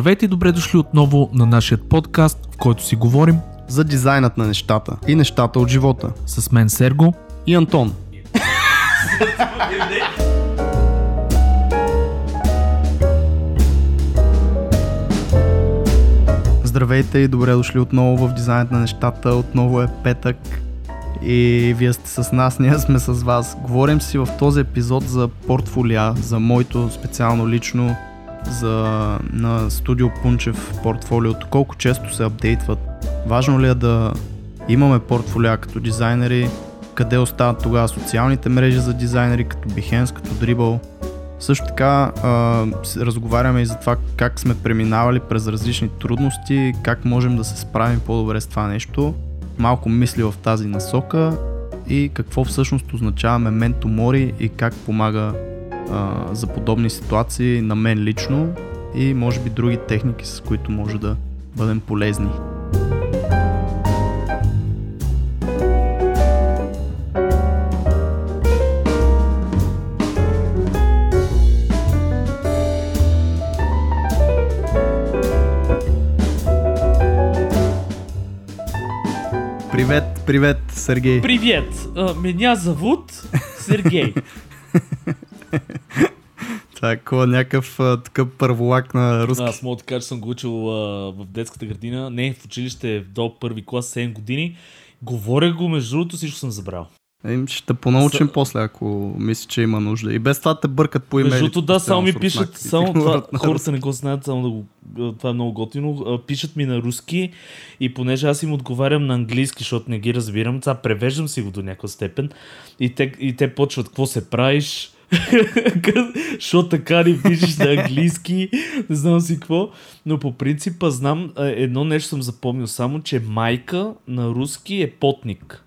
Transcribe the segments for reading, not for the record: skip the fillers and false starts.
Здравейте и добре дошли отново на нашия подкаст, в който си говорим за дизайнът на нещата и нещата от живота. С мен Серго и Антон. Здравейте и добре дошли отново в дизайнът на нещата. Отново е петък и вие сте с нас, ние сме с вас. Говорим си в този епизод за портфолиа, за моето специално лично, на Studio Punchev портфолиото, колко често се апдейтват. Важно ли е да имаме портфолиа като дизайнери, къде остават тогава социалните мрежи за дизайнери, като Behance, като Dribbble. Също така разговаряме и за това как сме преминавали през различни трудности, как можем да се справим по-добре с това нещо, малко мисли в тази насока и какво всъщност означава Memento Mori и как помага за подобни ситуации на мен лично и може би други техники, с които може да бъдем полезни. Привет, Сергей. Привет, меня зовут Сергей. Такова някакъв такъв първолак на руски. Аз мога да кажа, че съм го учил в детската градина, не в училище до първи клас, 7 години. Говоря го, между другото, всичко съм забрал. Ще те понаучим после, ако мислиш, че има нужда. И без това те бъркат по имейлите. Между другото, да, само ми пишат, само това, хората не го знаят, само да го, това е много готино. Пишат ми на руски и понеже аз им отговарям на английски, защото не ги разбирам, това превеждам си го до някаква степен и те почват, какво се правиш, що така ни пишеш на английски, не знам си какво, но по принципа знам, едно нещо съм запомнил само, че майка на руски е потник.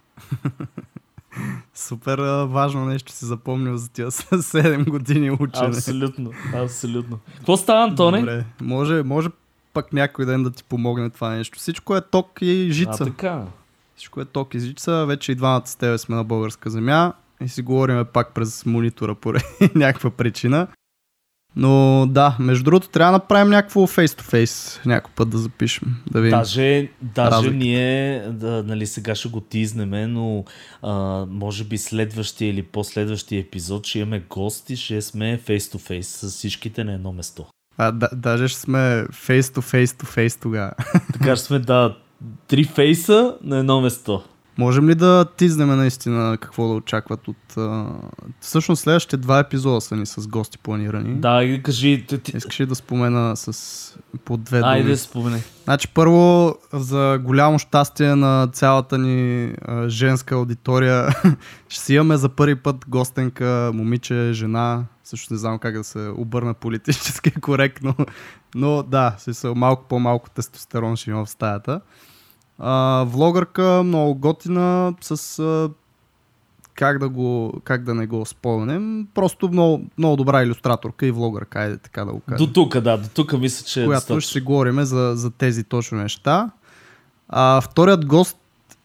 Супер важно нещо си запомнил за тия 7 години учене. Абсолютно. Какво става, Антоне? Добре, може пък някой ден да ти помогне това нещо. Всичко е ток и жица. Всичко е ток и жица. Вече и двамата с тебе сме на българска земя и си говорим пак през монитора поради някаква причина. Но да, между другото трябва да направим някакво фейс-то-фейс някой път да запишем. Да видим даже ние, нали сега ще го тизнеме, но може би следващия или последващия епизод ще имаме гости, ще сме фейс-то-фейс с всичките на едно место. Даже ще сме фейс-то-фейс-то-фейс тогава. Така ще сме, да, 3 фейса на едно место. Можем ли да тизнеме наистина какво да очакват от... Всъщност следващите 2 епизода са ни с гости планирани. Да, кажи... Искаш ли да спомена с по 2 думи? Айде, спомене. Значи първо, за голямо щастие на цялата ни женска аудитория, ще си имаме за първи път гостенка, момиче, жена. Също не знам как да се обърна политически коректно, но да, малко по-малко тестостерон ще има в стаята. Влогърка, много готина, с как да не го спомням, просто много добра илюстраторка и влогърка, айде така да го кажем. До тук мисля, че е достатъчно. Която ще си говорим за тези точно неща. Вторият гост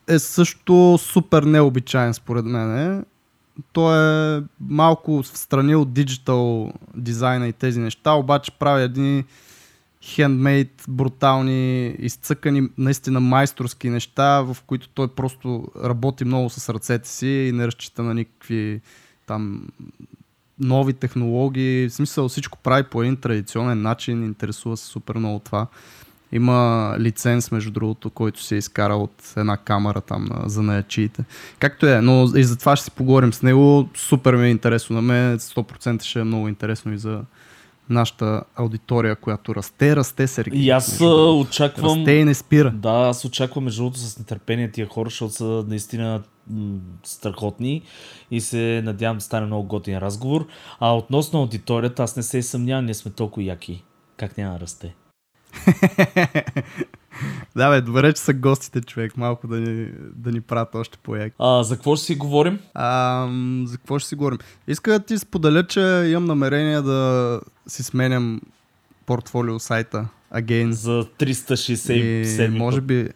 е също супер необичайен според мен. Той е малко встрани от диджитал дизайна и тези неща, обаче прави едни хендмейд, брутални, изцъкани, наистина майсторски неща, в които той просто работи много с ръцете си и не разчита на никакви там нови технологии. В смисъл всичко прави по един традиционен начин, интересува се супер много това. Има лиценз, между другото, който се изкара от една камера там за наячиите. Както е, но и затова ще си поговорим с него. Супер ми е интересно на мен, 100% ще е много интересно и за нашата аудитория, която расте, Сергей. И аз очаквам... Расте и не спира. Да, аз очаквам, между другото, с нетърпение тия хора, защото са наистина страхотни и се надявам да стане много готин разговор. А относно аудиторията, аз не се съмнявам, ние сме толкова яки. Как няма да расте? Да бе, добре, че са гостите, човек. Малко да ни правят още по-яки. За какво ще си говорим? За какво ще си говорим? Иска да ти споделя, че имам намерение да си сменям портфолио сайта again. За 367.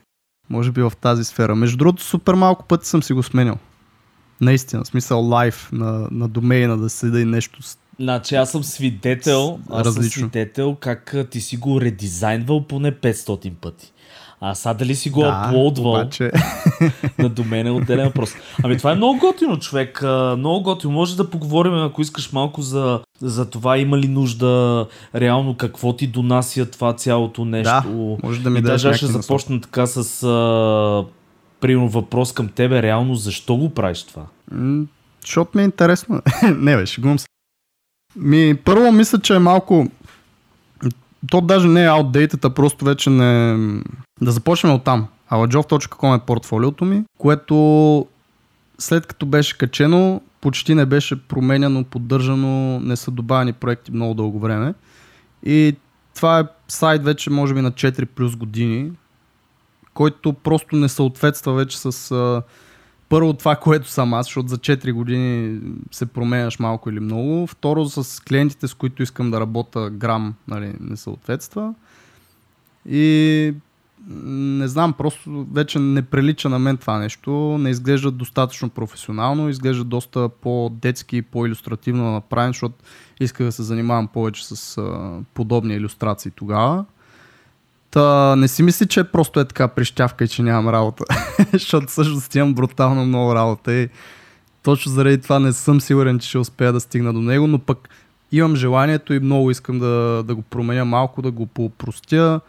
Може би в тази сфера. Между другото, супер малко пъти съм си го сменял. Наистина, в смисъл лайв на домейна да седа и нещо Значи аз съм свидетел, как ти си го редизайнвал поне 500 пъти. А сега дали си го аплодвал обаче... на домен е отделен въпрос. Ами това е много готино, човек. Много готино. Може да поговорим, ако искаш малко за това има ли нужда, реално какво ти донася това цялото нещо. Да, може да ми и даже ще започна така с примерно въпрос към тебе. Реално защо го правиш това? Защото ми е интересно. Не бе, шегувам се. Първо мисля, че е малко... То даже не е аутдейтата, просто вече не... Да започнем от там. Alajof.com е портфолиото ми, което след като беше качено, почти не беше променяно, поддържано, не са добавени проекти много дълго време. И това е сайт вече може би на 4 плюс години, който просто не съответства вече с... Първо това, което съм аз, защото за 4 години се променяш малко или много. Второ, с клиентите, с които искам да работя, нали, не съответства. И не знам, просто вече не прилича на мен това нещо. Не изглежда достатъчно професионално, изглежда доста по-детски и по-илюстративно да направим, защото исках да се занимавам повече с подобни илюстрации тогава. Та не си мисли, че просто е така прищявка и че нямам работа, защото всъщност имам брутално много работа и точно заради това не съм сигурен, че ще успея да стигна до него, но пък имам желанието и много искам да го променя малко, да го попростя,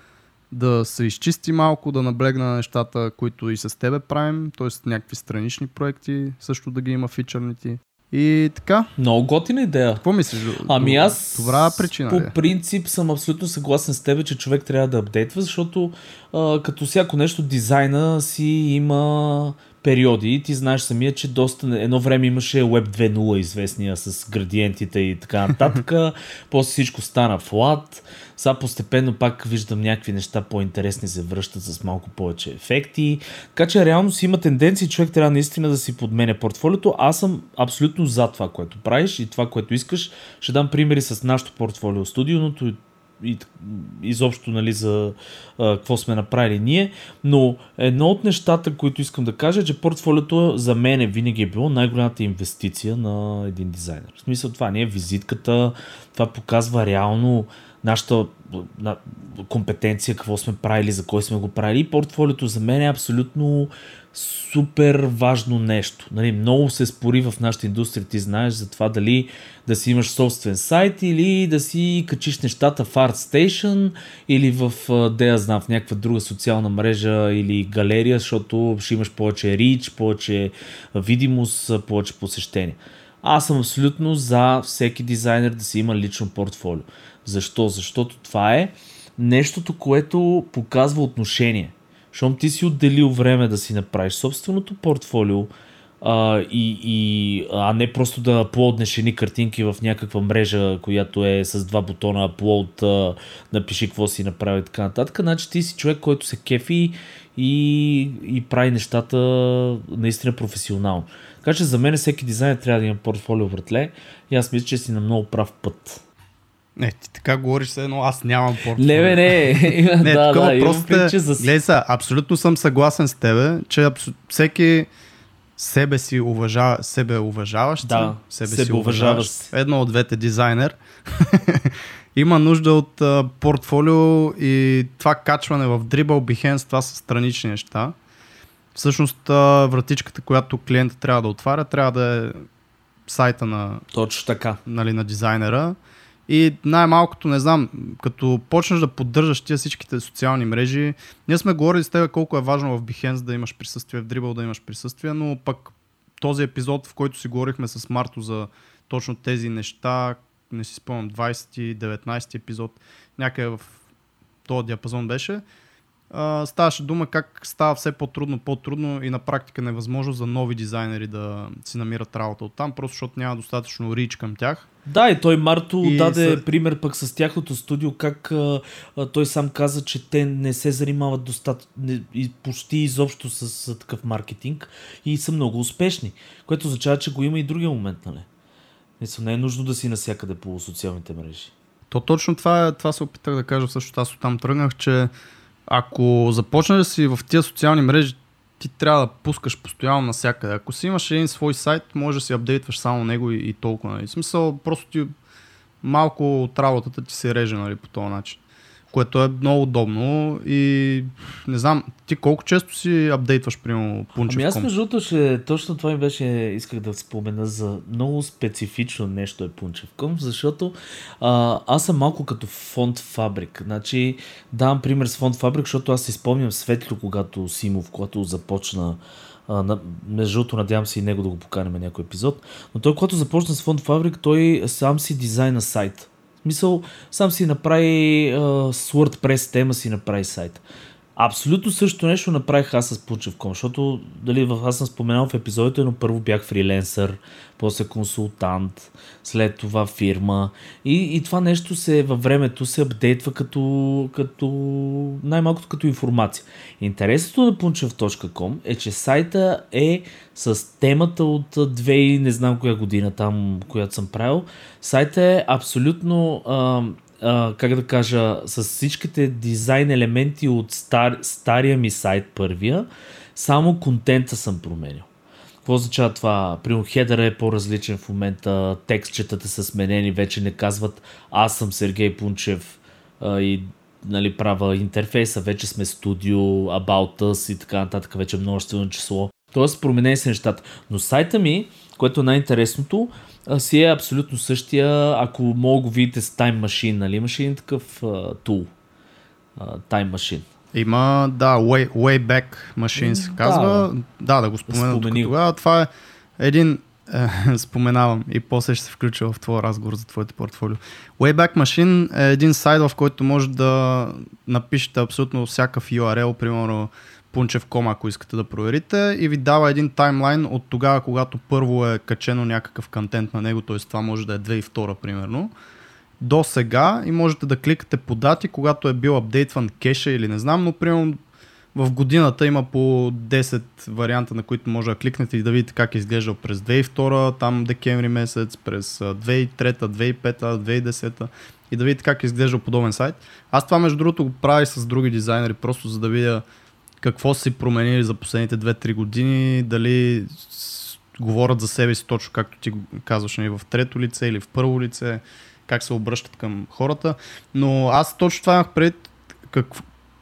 да се изчисти малко, да наблегна на нещата, които и с тебе правим, т.е. някакви странични проекти, също да ги има фичърнити. И така. Много готина идея. Какво мислиш? Ами аз добра причина, по принцип съм абсолютно съгласен с тебе, че човек трябва да апдейтва, защото като всяко нещо дизайна си има периоди и ти знаеш самия, че доста едно време имаше Web 2.0 известния с градиентите и така нататък. После всичко стана флат. Сега постепенно пак виждам някакви неща по-интересни се връщат с малко повече ефекти. Така че реално си има тенденции, човек трябва наистина да си подменя портфолиото. Аз съм абсолютно за това, което правиш и това, което искаш. Ще дам примери с нашото портфолио, студийното и изобщо, нали, за какво сме направили ние, но едно от нещата, които искам да кажа е, че портфолиото за мен винаги е било най-голямата инвестиция на един дизайнер. В смисъл това не е визитката, това показва реално нашата компетенция, какво сме правили, за кой сме го правили и портфолиото за мен е абсолютно супер важно нещо. Нали, много се спори в нашата индустрия, ти знаеш, за това дали да си имаш собствен сайт или да си качиш нещата в ArtStation или в, да я знам, в някаква друга социална мрежа или галерия, защото ще имаш повече рич, повече видимост, повече посещения. Аз съм абсолютно за всеки дизайнер да си има лично портфолио. Защо? Защото това е нещото, което показва отношение. Щом ти си отделил време да си направиш собственото портфолио, а не просто да аплоднеш едни картинки в някаква мрежа, която е с 2 бутона аплод, напиши какво си направи и така нататък. Значи ти си човек, който се кефи и прави нещата наистина професионално. Така че за мен всеки дизайнер трябва да има портфолио, братле, и аз мисля, че си на много прав път. Не, ти така говориш се, но аз нямам портфолио. Не, да, просто че за... Гледай са, абсолютно съм съгласен с тебе, че всеки себе си уважава, себе уважаващ, да, себе си уважаващ. Едно от двете дизайнер има нужда от портфолио и това качване в Dribbble, Behance, това са странични неща. Всъщност вратичката, която клиента трябва да отваря, трябва да е сайта на, точно така, нали, на дизайнера. И най-малкото, не знам, като почнеш да поддържаш тия всичките социални мрежи, ние сме говорили с тебе колко е важно в Behance да имаш присъствие, в Dribbble да имаш присъствие, но пък този епизод, в който си говорихме с Марто за точно тези неща, не си спомням, 20-19 епизод, някъде в този диапазон беше, ставаше дума как става все по-трудно и на практика невъзможно за нови дизайнери да си намират работа оттам, просто защото няма достатъчно рич към тях. Да, и той Марто даде пример пък с тяхното студио, как той сам каза, че те не се занимават почти изобщо с такъв маркетинг и са много успешни, което означава, че го има и другия момент, нали? Не е нужно да си насякъде по социалните мрежи. То точно това се опитах да кажа, всъщност аз оттам тръгнах, че ако започнеш да си в тия социални мрежи, ти трябва да пускаш постоянно навсякъде. Ако си имаш един свой сайт, може да си апдейтваш само него и толкова. В смисъл, просто ти малко от работата ти се реже, нали, по този начин. Което е много удобно и не знам, ти колко често си апдейтваш, примерно, Punchev.com? Ами аз междуто ще, точно това ми беше, исках да спомена за много специфично нещо е Punchev.com, защото аз съм малко като Font Fabric. Значи, давам пример с Font Fabric, защото аз си спомням Светло, когато Симов, когато започна, междуто надявам се и него да го поканим на някой епизод, но той, когато започна с Font Fabric, той сам си дизайна сайт. Мисъл, сам си направи с WordPress тема си направи сайт. Абсолютно също нещо направих аз с Punchev.com, защото дали, аз съм споменал в епизодите, но първо бях фриленсър, после консултант, след това фирма и това нещо се във времето се апдейтва като най-малкото като информация. Интересното на Punchev.com е, че сайта е с темата от 2 не знам коя година там, която съм правил. Сайта е абсолютно... как да кажа, с всичките дизайн елементи от стария ми сайт първия, само контента съм променил. Какво означава това? Примерно хедъра е по-различен в момента, текстчетата са сменени, вече не казват аз съм Сергей Punchev и нали, права интерфейса, вече сме Studio, About Us и така нататък, вече множествено число. Тоест променени са нещата. Но сайта ми, което е най-интересното, си е абсолютно същия, ако мога го видите с Time Machine, нали имаш един такъв tool, Time Machine. Има, да, Wayback Machine се казва, да го спомена тогава, това е един, споменавам и после ще се включа в твой разговор за твоето портфолио. Wayback Machine е един сайт, в който може да напишете абсолютно всякакъв URL, примерно Punchev.com, ако искате да проверите, и ви дава един таймлайн от тогава, когато първо е качено някакъв контент на него, т.е. това може да е 2002 примерно, до сега, и можете да кликате по дати, когато е бил апдейтван кеша или не знам, но примерно в годината има по 10 варианта, на които може да кликнете и да видите как е изглеждал през 2002, там декември месец, през 2003, 2005, 2010 и да видите как е изглеждал подобен сайт. Аз това между другото го правя с други дизайнери, просто за да видя какво си променили за последните 2-3 години, дали говорят за себе си точно както ти казваш, не, в трето лице или в първо лице, как се обръщат към хората. Но аз точно това имах предвид,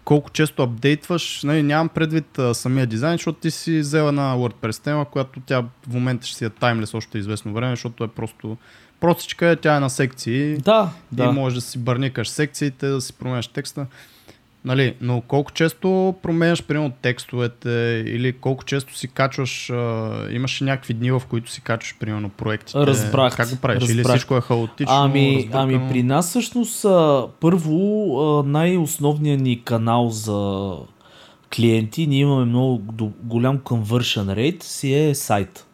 колко често апдейтваш, не, нямам предвид самия дизайн, защото ти си взела една WordPress тема, която тя в момента ще си е таймлес още известно време, защото е простичка, тя е на секции, и можеш да си бърникаш секциите, да си променяш текста. Нали, но колко често променяш, примерно, текстовете, или колко често си качваш, имаш някакви дни, в които си качваш, примерно, проектите? Разбрах. Как го правиш? Или всичко е хаотично? Ами при нас всъщност първо най-основният ни канал за клиенти, ние имаме много голям conversion rate, си е сайт.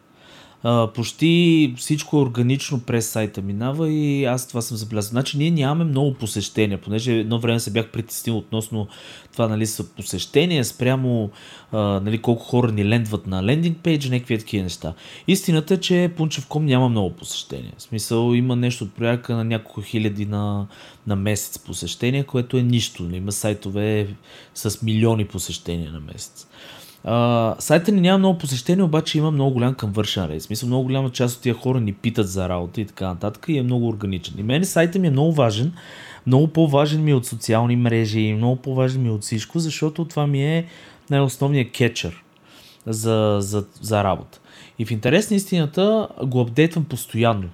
Почти всичко органично през сайта минава и аз това съм забелязал. Значи ние нямаме много посещения, понеже едно време се бях притеснил относно това, нали, са посещения спрямо нали, колко хора ни лендват на лендинг пейдж, някакви такива неща. Истината е, че Punchev.com няма много посещения. В смисъл има нещо от порядка на няколко хиляди на месец посещения, което е нищо. Нали? Има сайтове с милиони посещения на месец. Сайта ни няма много посещения, обаче има много голям conversion rate. В смисъл, много голяма част от тия хора ни питат за работа и така нататък и е много органичен. И мен сайта ми е много важен, много по-важен ми е от социални мрежи, много по-важен ми е от всичко, защото това ми е най-основният кетчър за работа. И в интерес на истината го апдейтвам постоянно.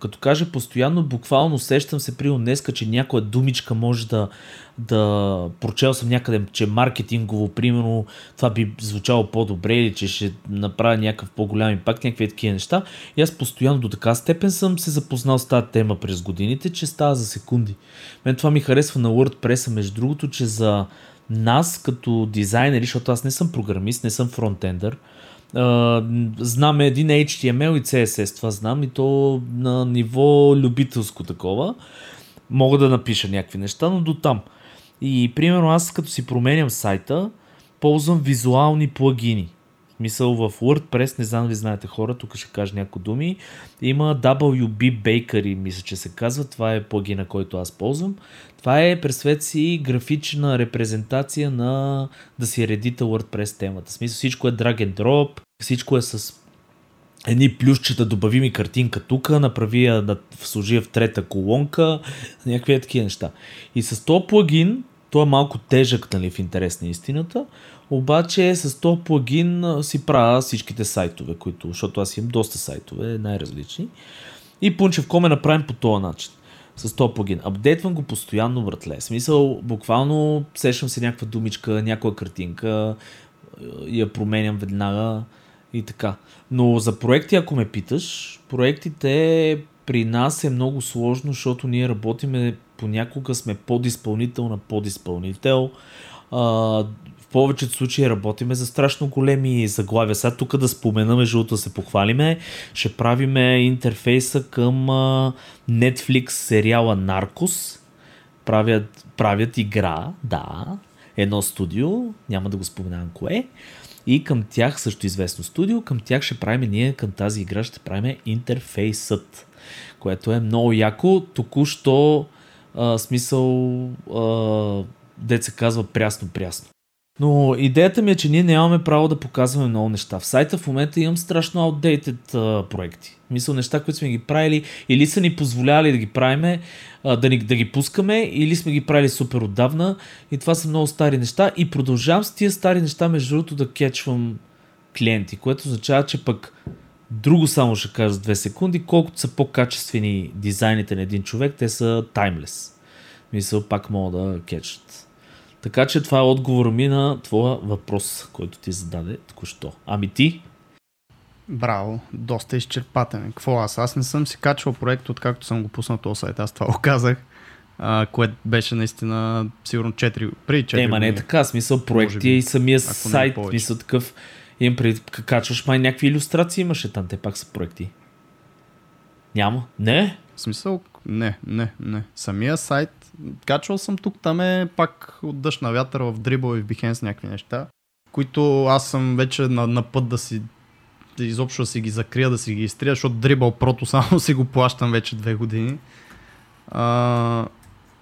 Като кажа постоянно, буквално сещам се при днеска, че някоя думичка може да прочел съм някъде, че маркетингово, примерно, това би звучало по-добре или че ще направя някакъв по-голям импакт, някакви такива неща. И аз постоянно до така степен съм се запознал с тази тема през годините, че става за секунди. Мен това ми харесва на WordPress, между другото, че за нас като дизайнери, защото аз не съм програмист, не съм фронтендър, знаме един HTML и CSS, това знам, и то на ниво любителско такова. Мога да напиша някакви неща, но до там. И примерно аз като си променям сайта, ползвам визуални плагини. В смисъл в WordPress, не знам ли знаете хора, тук ще кажа някои думи, има WPBakery, мисля, че се казва, това е плагина, който аз ползвам. Това е, представете си, графична репрезентация на да си редите WordPress темата. В смисъл всичко е drag and drop, всичко е с едни плюсчета, добави ми картинка тук, направи я да сложи в трета колонка, някакви такива неща. И с този плагин, той е малко тежък, нали, в интерес на истината, обаче с този плагин си правя всичките сайтове, които, защото аз имам доста сайтове, най-различни. И Punchev.com е направен по този начин. С този плагин. Апдейтвам го постоянно, братле. В смисъл, буквално сещам се някаква думичка, някоя картинка, я променям веднага и така. Но за проекти, ако ме питаш, проектите при нас е много сложно, защото ние работиме, понякога сме подизпълнител на подизпълнител. В повечето случаи работиме за страшно големи заглавия. Сега тук да споменаме, жълто да се похвалиме, ще правиме интерфейса към Netflix сериала Наркос. Правят игра, да, едно студио, няма да го споменавам кое. И към тях, също известно студио, към тях ще правим, ние към тази игра ще правим интерфейсът, което е много яко. Току-що дето се казва прясно-прясно. Но идеята ми е, че ние нямаме право да показваме много неща. В сайта в момента имам страшно outdated проекти. Мисля, неща, които сме ги правили или са ни позволяли да ги правиме, да ги пускаме, или сме ги правили супер отдавна. И това са много стари неща. И продължавам с тия стари неща, между другото, да кетчвам клиенти, което означава, че пък друго само ще кажа за 2 секунди. Колкото са по-качествени дизайните на един човек, те са timeless. Мисля, пак мога да кетчат. Така че това е отговора ми на твоя въпрос, който ти зададе току-що. Ами ти? Браво, доста изчерпателен. Какво аз? Аз не съм си качвал проект, откакто съм го пуснал този сайт. Аз това го казах, което беше наистина сигурно 4 години. Ема не е така, смисъл проекти и самия сайт, смисъл такъв. Имам преди, качваш май някакви илюстрации имаше там, те пак са проекти. Няма? Не? В смисъл? Не. Самия сайт качвал съм тук, там е пак от дъжд на вятър в Dribbble и в Behance някакви неща, които аз съм вече на път да си изобщо да си ги закрия, да си ги изтрия, защото Dribbble Pro-то само си го плащам вече 2 години.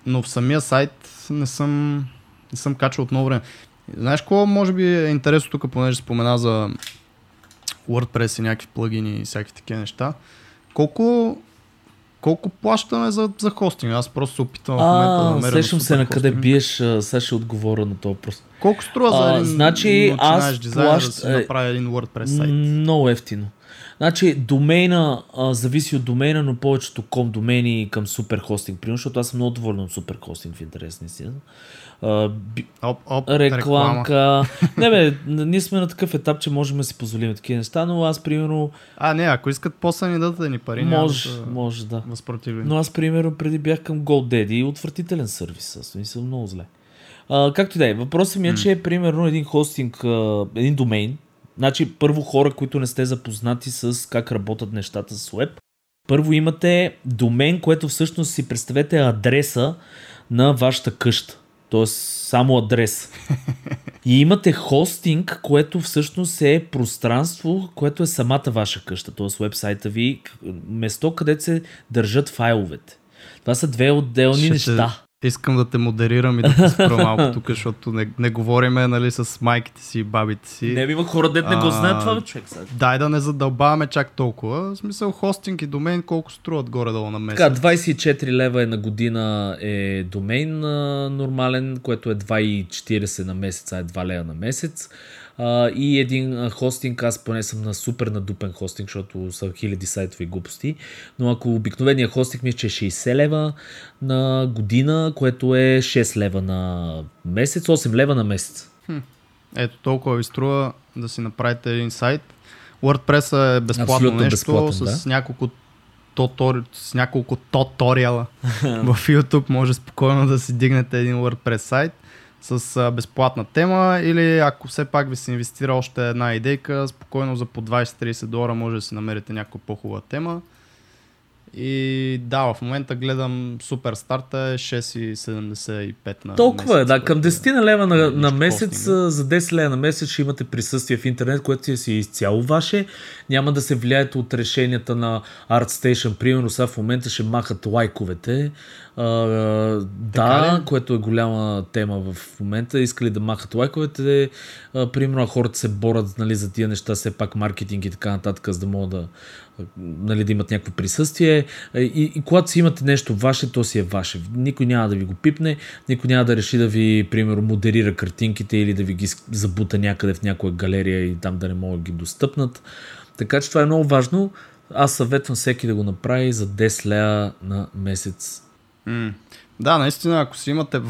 Но в самия сайт не съм качвал от много време. Знаеш какво може би е интересно тук, понеже спомена за WordPress и някакви плагини и всякакви такива неща. Колко плащаме за хостинг? Аз просто се опитвам в момента да намеря. Сещам се на къде биеш, сега ще отговоря на този въпрос. Колко струва за един начинаеш дизайнер да си направи един WordPress сайт? Много ефтино. Значи домейна, зависи от домейна, но повечето ком домейни към Superhosting, примерно, защото аз съм много доволен от Superhosting в интересни си. Рекламка. Не бе, ние сме на такъв етап, че можем да си позволим такива неща, но аз примерно... ако искат после ни дадат да ни пари, може да. Но аз примерно преди бях към GoDaddy, отвратителен сервис, аз мисля много зле. Както и да е, въпросът ми е, че е примерно един хостинг, един домейн. Значи първо хора, които не сте запознати с как работят нещата с web. Първо имате домен, което всъщност си представете адреса на вашата къща. Тоест само адрес. И имате хостинг, което всъщност е пространство, което е самата ваша къща. Тоест вебсайта ви, место където се държат файловете. Това са две отделни неща. Искам да те модерирам и да те спра малко тук, защото не говориме, нали, с майките си и бабите си. Не, има хора, дет не го знаят това, човек. Сега. Дай да не задълбаваме чак толкова. В смисъл, хостинг и домен колко струват горе-долу на месец? Така, 24 лева е на година е домен нормален, което е 2,40 на месец, а е 2 лева на месец. И един хостинг, аз поне съм на супер надупен хостинг, защото са хиляди сайтови глупости, но ако обикновения хостинг ми е 60 лева на година, което е 6 лева на месец, 8 лева на месец. Ето толкова ви струва да си направите един сайт. WordPress е безплатно. Абсолютно нещо, безплатен, с няколко туториала в YouTube може спокойно да си дигнете един WordPress сайт с безплатна тема, или ако все пак ви се инвестира още една идейка, спокойно за по $20-30 може да си намерите някаква по-хубава тема И да, в момента гледам супер старта е 6,75 на толкова месец, е, да, към 10 на лева на месец, за 10 лева на месец ще имате присъствие в интернет, което си е изцяло ваше. Няма да се влияете от решенията на ArtStation, примерно сега в момента ще махат лайковете. Да, което е голяма тема в момента. Искали да махат лайковете. Примерно хората се борят, нали, за тия неща, все пак маркетинг и така нататък, за да могат да, нали, да имат някакво присъствие. И когато си имате нещо ваше, то си е ваше. Никой няма да ви го пипне, никой няма да реши да ви, примерно, модерира картинките или да ви ги забута някъде в някоя галерия и там да не могат да ги достъпнат. Така че това е много важно. Аз съветвам всеки да го направи за 10 лева на месец. Да, наистина, ако си имате,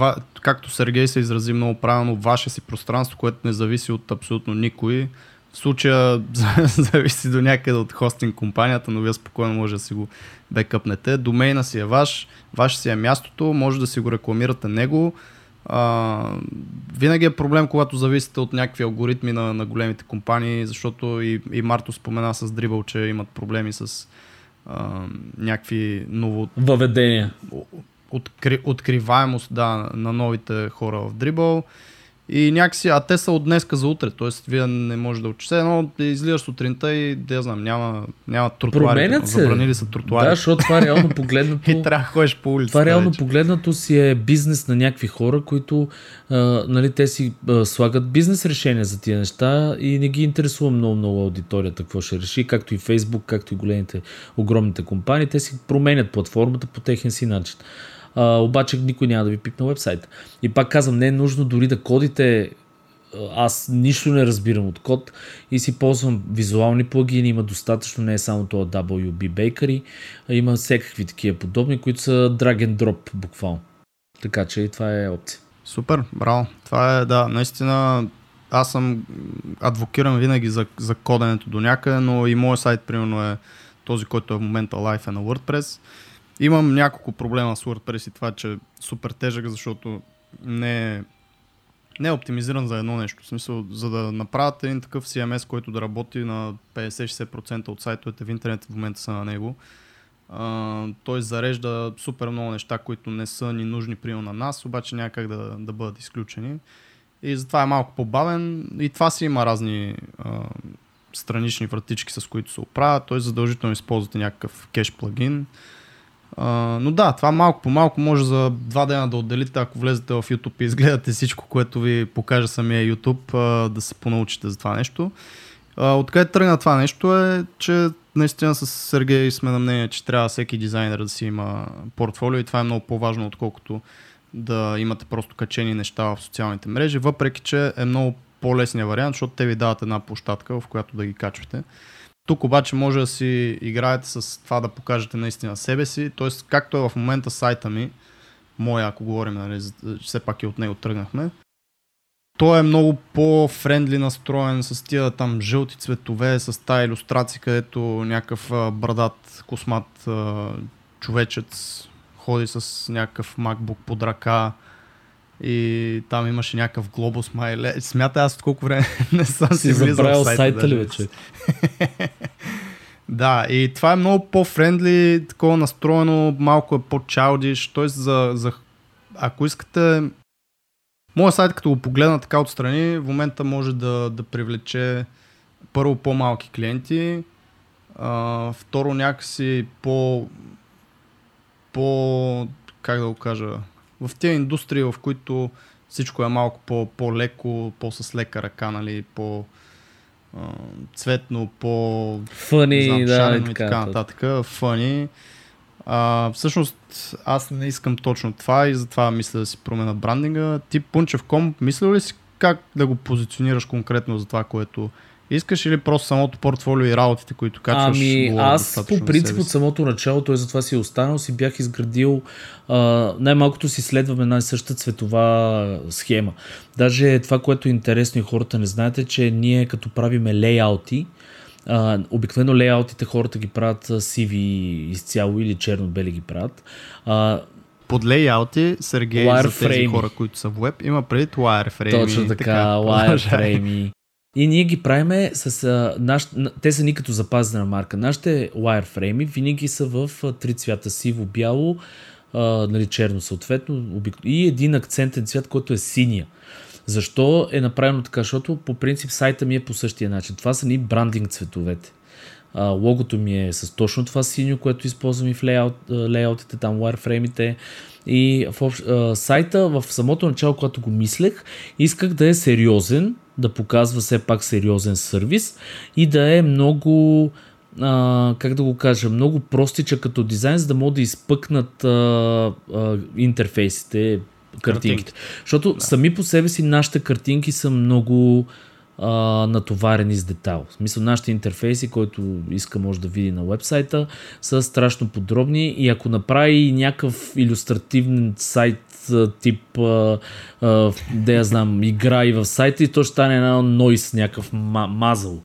както Сергей се изрази много правилно, ваше си пространство, което не зависи от абсолютно никой, в случая зависи до някъде от хостинг компанията, но вие спокойно може да си го бекъпнете. Домейна си е ваш, ваше си е мястото, може да си го рекламирате него. Винаги е проблем, когато зависите от някакви алгоритми на големите компании, защото и Марто спомена с Dribbble, че имат проблеми с някакви ново въведения. Откриваемост, да, на новите хора в Dribbble. И някакси, а те са от днеска за утре, т.е. вие не може да учите, но излизаш сутринта и да знам, няма тротуари, забранили са тротуари. Да, защото това реално погледнато и трябва да ходиш по улицата. Това реално погледнато си е бизнес на някакви хора, които нали, те си слагат бизнес решения за тия неща и не ги интересува много аудиторията какво ще реши, както и Facebook, както и големите, огромните компании, те си променят платформата по техен си начин. Обаче никой няма да ви пипне уебсайта. И пак казвам, не е нужно дори да кодите. Аз нищо не разбирам от код и си ползвам визуални плагини, има достатъчно, не е само това WPBakery, има всякакви такива подобни, които са drag and drop буквално. Така че и това е опция. Супер, браво. Това е, да, наистина аз съм адвокиран винаги за коденето до някъде, но и моят сайт, примерно, е този, който е в момента лайф е на WordPress. Имам няколко проблема с WordPress и това, че е супер тежък, защото не е оптимизиран за едно нещо. В смисъл, за да направят един такъв CMS, който да работи на 50-60% от сайтовете в интернет в момента са на него. Той зарежда супер много неща, които не са ни нужни прием на нас, обаче някак да бъдат изключени. И затова е малко по-бавен и това си има разни странични вратички, с които се оправят. Той задължително използвате някакъв кеш плагин. Но да, това малко по малко може за 2 дена да отделите, ако влезете в YouTube и изгледате всичко, което ви покаже самия YouTube, да се понаучите за това нещо. Откъде тръгна това нещо е, че наистина с Сергей сме на мнение, че трябва всеки дизайнер да си има портфолио и това е много по-важно, отколкото да имате просто качени неща в социалните мрежи, въпреки че е много по-лесният вариант, защото те ви дават една площадка, в която да ги качвате. Тук обаче може да си играете с това да покажете наистина себе си, т.е. както е в момента сайта ми, моя, ако говорим, нали, все пак и от него тръгнахме, той е много по-френдли настроен с тия там жълти цветове, с тая илюстрация, където някакъв брадат, космат човечец ходи с някакъв MacBook под ръка. И там имаше някакъв глобус майле. Смятай, аз от колко време не съм си влизал в сайта ли вече? Да, и това е много по-френдли, такова настроено, малко е по-чалдиш. Т.е. ако искате, моят сайт като го погледна така отстрани, в момента може да привлече първо по-малки клиенти, второ някакси по как да го кажа, в тези индустрии, в които всичко е малко по-леко, по-с лека ръка, нали, по-цветно, по-фъни, да, и така нататък. Фъни. Всъщност, аз не искам точно това и затова мисля да си променя брандинга. Ти, Punchev.com, мисля ли си как да го позиционираш конкретно за това, което искаш или просто самото портфолио и работите, които качваш? Ами аз по принцип от самото начало, той затова си е останал, си бях изградил, най-малкото си следваме една и съща цветова схема. Даже това, което е интересно и хората не знаете, че ние като правиме лейаути, обикновено лейаутите хората ги правят сиви изцяло или черно-бели ги правят. Под лейаути, Сергей, за тези хора, които са в web, има предвид wireframe. Точно така, wireframe. И ние ги правиме с... те са ни като запазена марка. Нашите wireframe винаги са в три цвята. Сиво, бяло, нали, черно съответно. И един акцентен цвят, който е синия. Защо е направено така? Защото по принцип сайта ми е по същия начин. Това са ни брандинг цветовете. Логото ми е с точно това синьо, което използвам и в лейаутите, там wireframe-ите. И в сайта в самото начало, когато го мислех, исках да е сериозен, да показва все пак сериозен сервис и да е много, как да го кажа, много простича като дизайн, за да могат да изпъкнат интерфейсите, картинките. Защото сами по себе си нашите картинки са много натоварени с детал. В смисъл, нашите интерфейси, който иска може да види на уебсайта, са страшно подробни и ако направи някакъв илюстративен сайт тип да я знам, игра и в сайта и то ще стане една нойс, някакъв мазъл.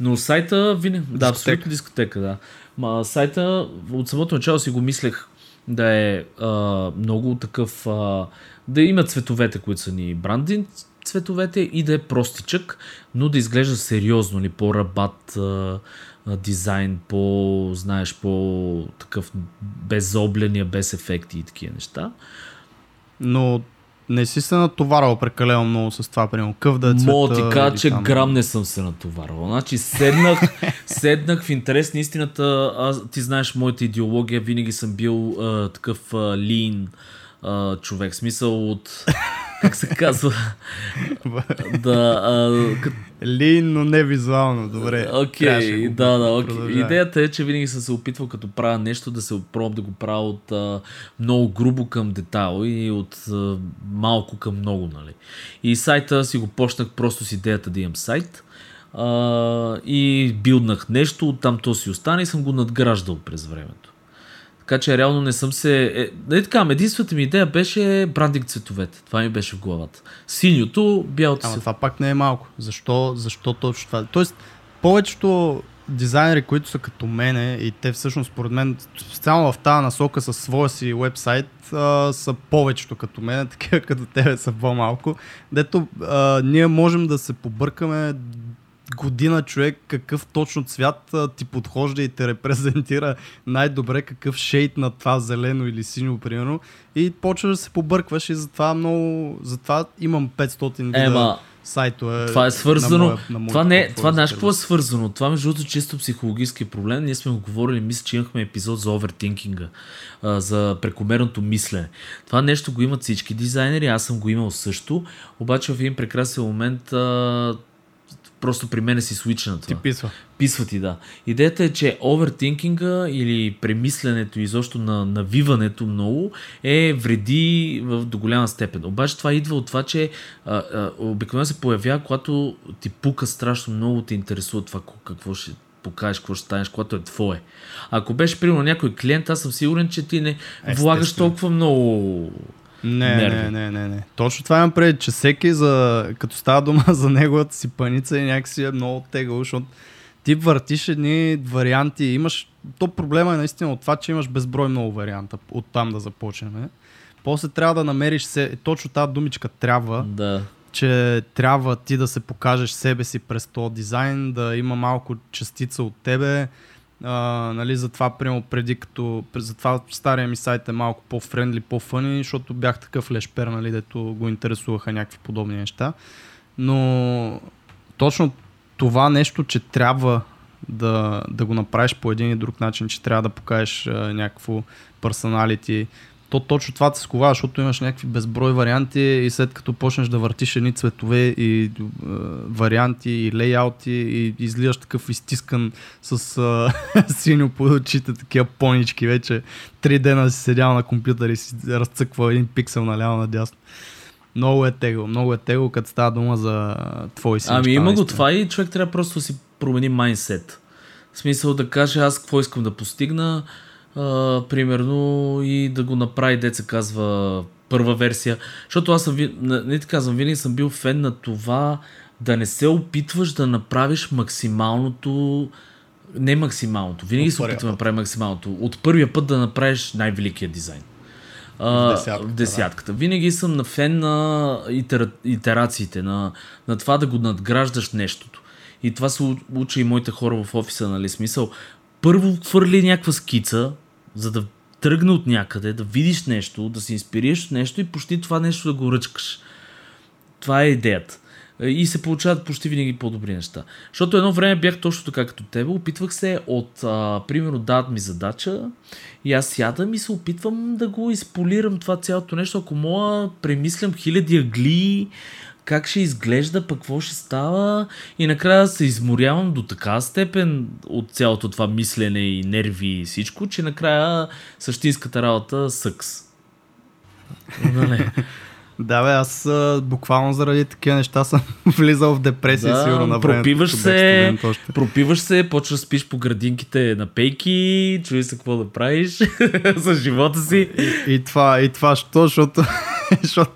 Но сайта винаги... Да, абсолютно дискотека, да. Сайта от самото начало си го мислех да е много такъв... да има цветовете, които са ни брандинг цветовете и да е простичък, но да изглежда сериозно, ли, по-рабат дизайн, по-знаеш, по-такъв безобления, без ефекти и такива неща. Но не си се натоварвал прекалено много с това, примерно къв да е цвета. Мога ти кажа, че грам не съм се натоварвал. Значи седнах в интерес на истината. Ти знаеш моята идеология, винаги съм бил такъв lean човек. Смисъл от... Как се казва? Лин, но не визуално, добре. Окей, окей. Идеята е, че винаги съм се опитвал като правя нещо, да се пробвам да го правя от много грубо към детайл и от малко към много, нали. И сайта си го почнах просто с идеята да имам сайт и билднах нещо, оттам то си остана и съм го надграждал през времето. Така че реално не съм се... единствената ми идея беше брандинг цветовете. Това ми беше в главата. Синьото, бялото... Ама това пак не е малко. Защо точно това? Тоест, повечето дизайнери, които са като мене и те всъщност, според мен, специално в тази насока със своя си уебсайт, са повечето като мене, такива като тебе са по-малко. Дето ние можем да се побъркаме година човек, какъв точно цвят ти подхожда и те репрезентира най-добре, какъв шейд на това зелено или синьо, примерно, и почваш да се побъркваш и затова много, затова имам 500 вида сайтове. Това е свързано, това знаеш какво е свързано, това между другото чисто психологически проблем, ние сме го говорили, мисля, че имахме епизод за овертинкинга, за прекомерното мислене. Това нещо го имат всички дизайнери, аз съм го имал също, обаче в един прекрасен момент просто при мен си свича на това. Писва ти, да. Идеята е, че овертинкинга или премисленето изобщо на навиването много вреди до голяма степен. Обаче това идва от това, че обикновено се появява, когато ти пука страшно много, те интересува това какво ще покажеш, какво ще станеш, когато е твое. Ако беше примерно някой клиент, аз съм сигурен, че ти не влагаш толкова много... Не. Точно това имам предвид, че всеки, като става дума за неговата си паница и някакси е много тегъл, защото ти въртиш едни варианти, имаш... То проблема е наистина от това, че имаш безброй много варианта, от там да започнем. После трябва да намериш се... Точно тази думичка трябва, че трябва ти да се покажеш себе си през този дизайн, да има малко частица от тебе. Нали, затова, прямо преди като затова стария ми сайт е малко по-френдли, по-фъни, защото бях такъв лешпер, нали, дето го интересуваха някакви подобни неща. Но точно това нещо, че трябва да го направиш по един и друг начин, че трябва да покажеш някакво персоналити, то точно това те сковава, защото имаш някакви безброй варианти и след като почнеш да въртиш едни цветове и варианти и лейаути и излизаш такъв изтискан с синьо под очите, такива понички вече. 3 дена си седял на компютър и си разцъква един пиксел наляво надясно. Много е тегло, като става дума за твой си. Ами има го това и човек трябва просто да си промени майндсет. В смисъл да каже аз какво искам да постигна, примерно и да го направи, деца казва, първа версия. Защото аз съм, не ти казвам, винаги съм бил фен на това да не се опитваш да направиш максималното, не максималното, винаги се опитвам да направя максималното. От първия път да направиш най-великия дизайн. в десятката. Да. Винаги съм на фен на итерациите, на това да го надграждаш нещото. И това се уча и моите хора в офиса, нали, смисъл. Първо хвърли някаква скица, за да тръгне от някъде, да видиш нещо, да се инспирираш от нещо и почти това нещо да го ръчкаш. Това е идеята. И се получават почти винаги по-добри неща. Защото едно време бях точно така като тебе, опитвах се примерно дават ми задача и аз сядам и се опитвам да го изполирам това цялото нещо. Ако мога, премислям хиляди агли, как ще изглежда, пък какво ще става и накрая се изморявам до така степен от цялото това мислене и нерви и всичко, че накрая същинската работа съкс. Нали? Да бе, аз буквално заради такива неща съм влизал в депресия, да, сигурно на времето. Пропиваш се, почваш спиш по градинките на пейки, чуеш се какво да правиш с живота си. И това, защото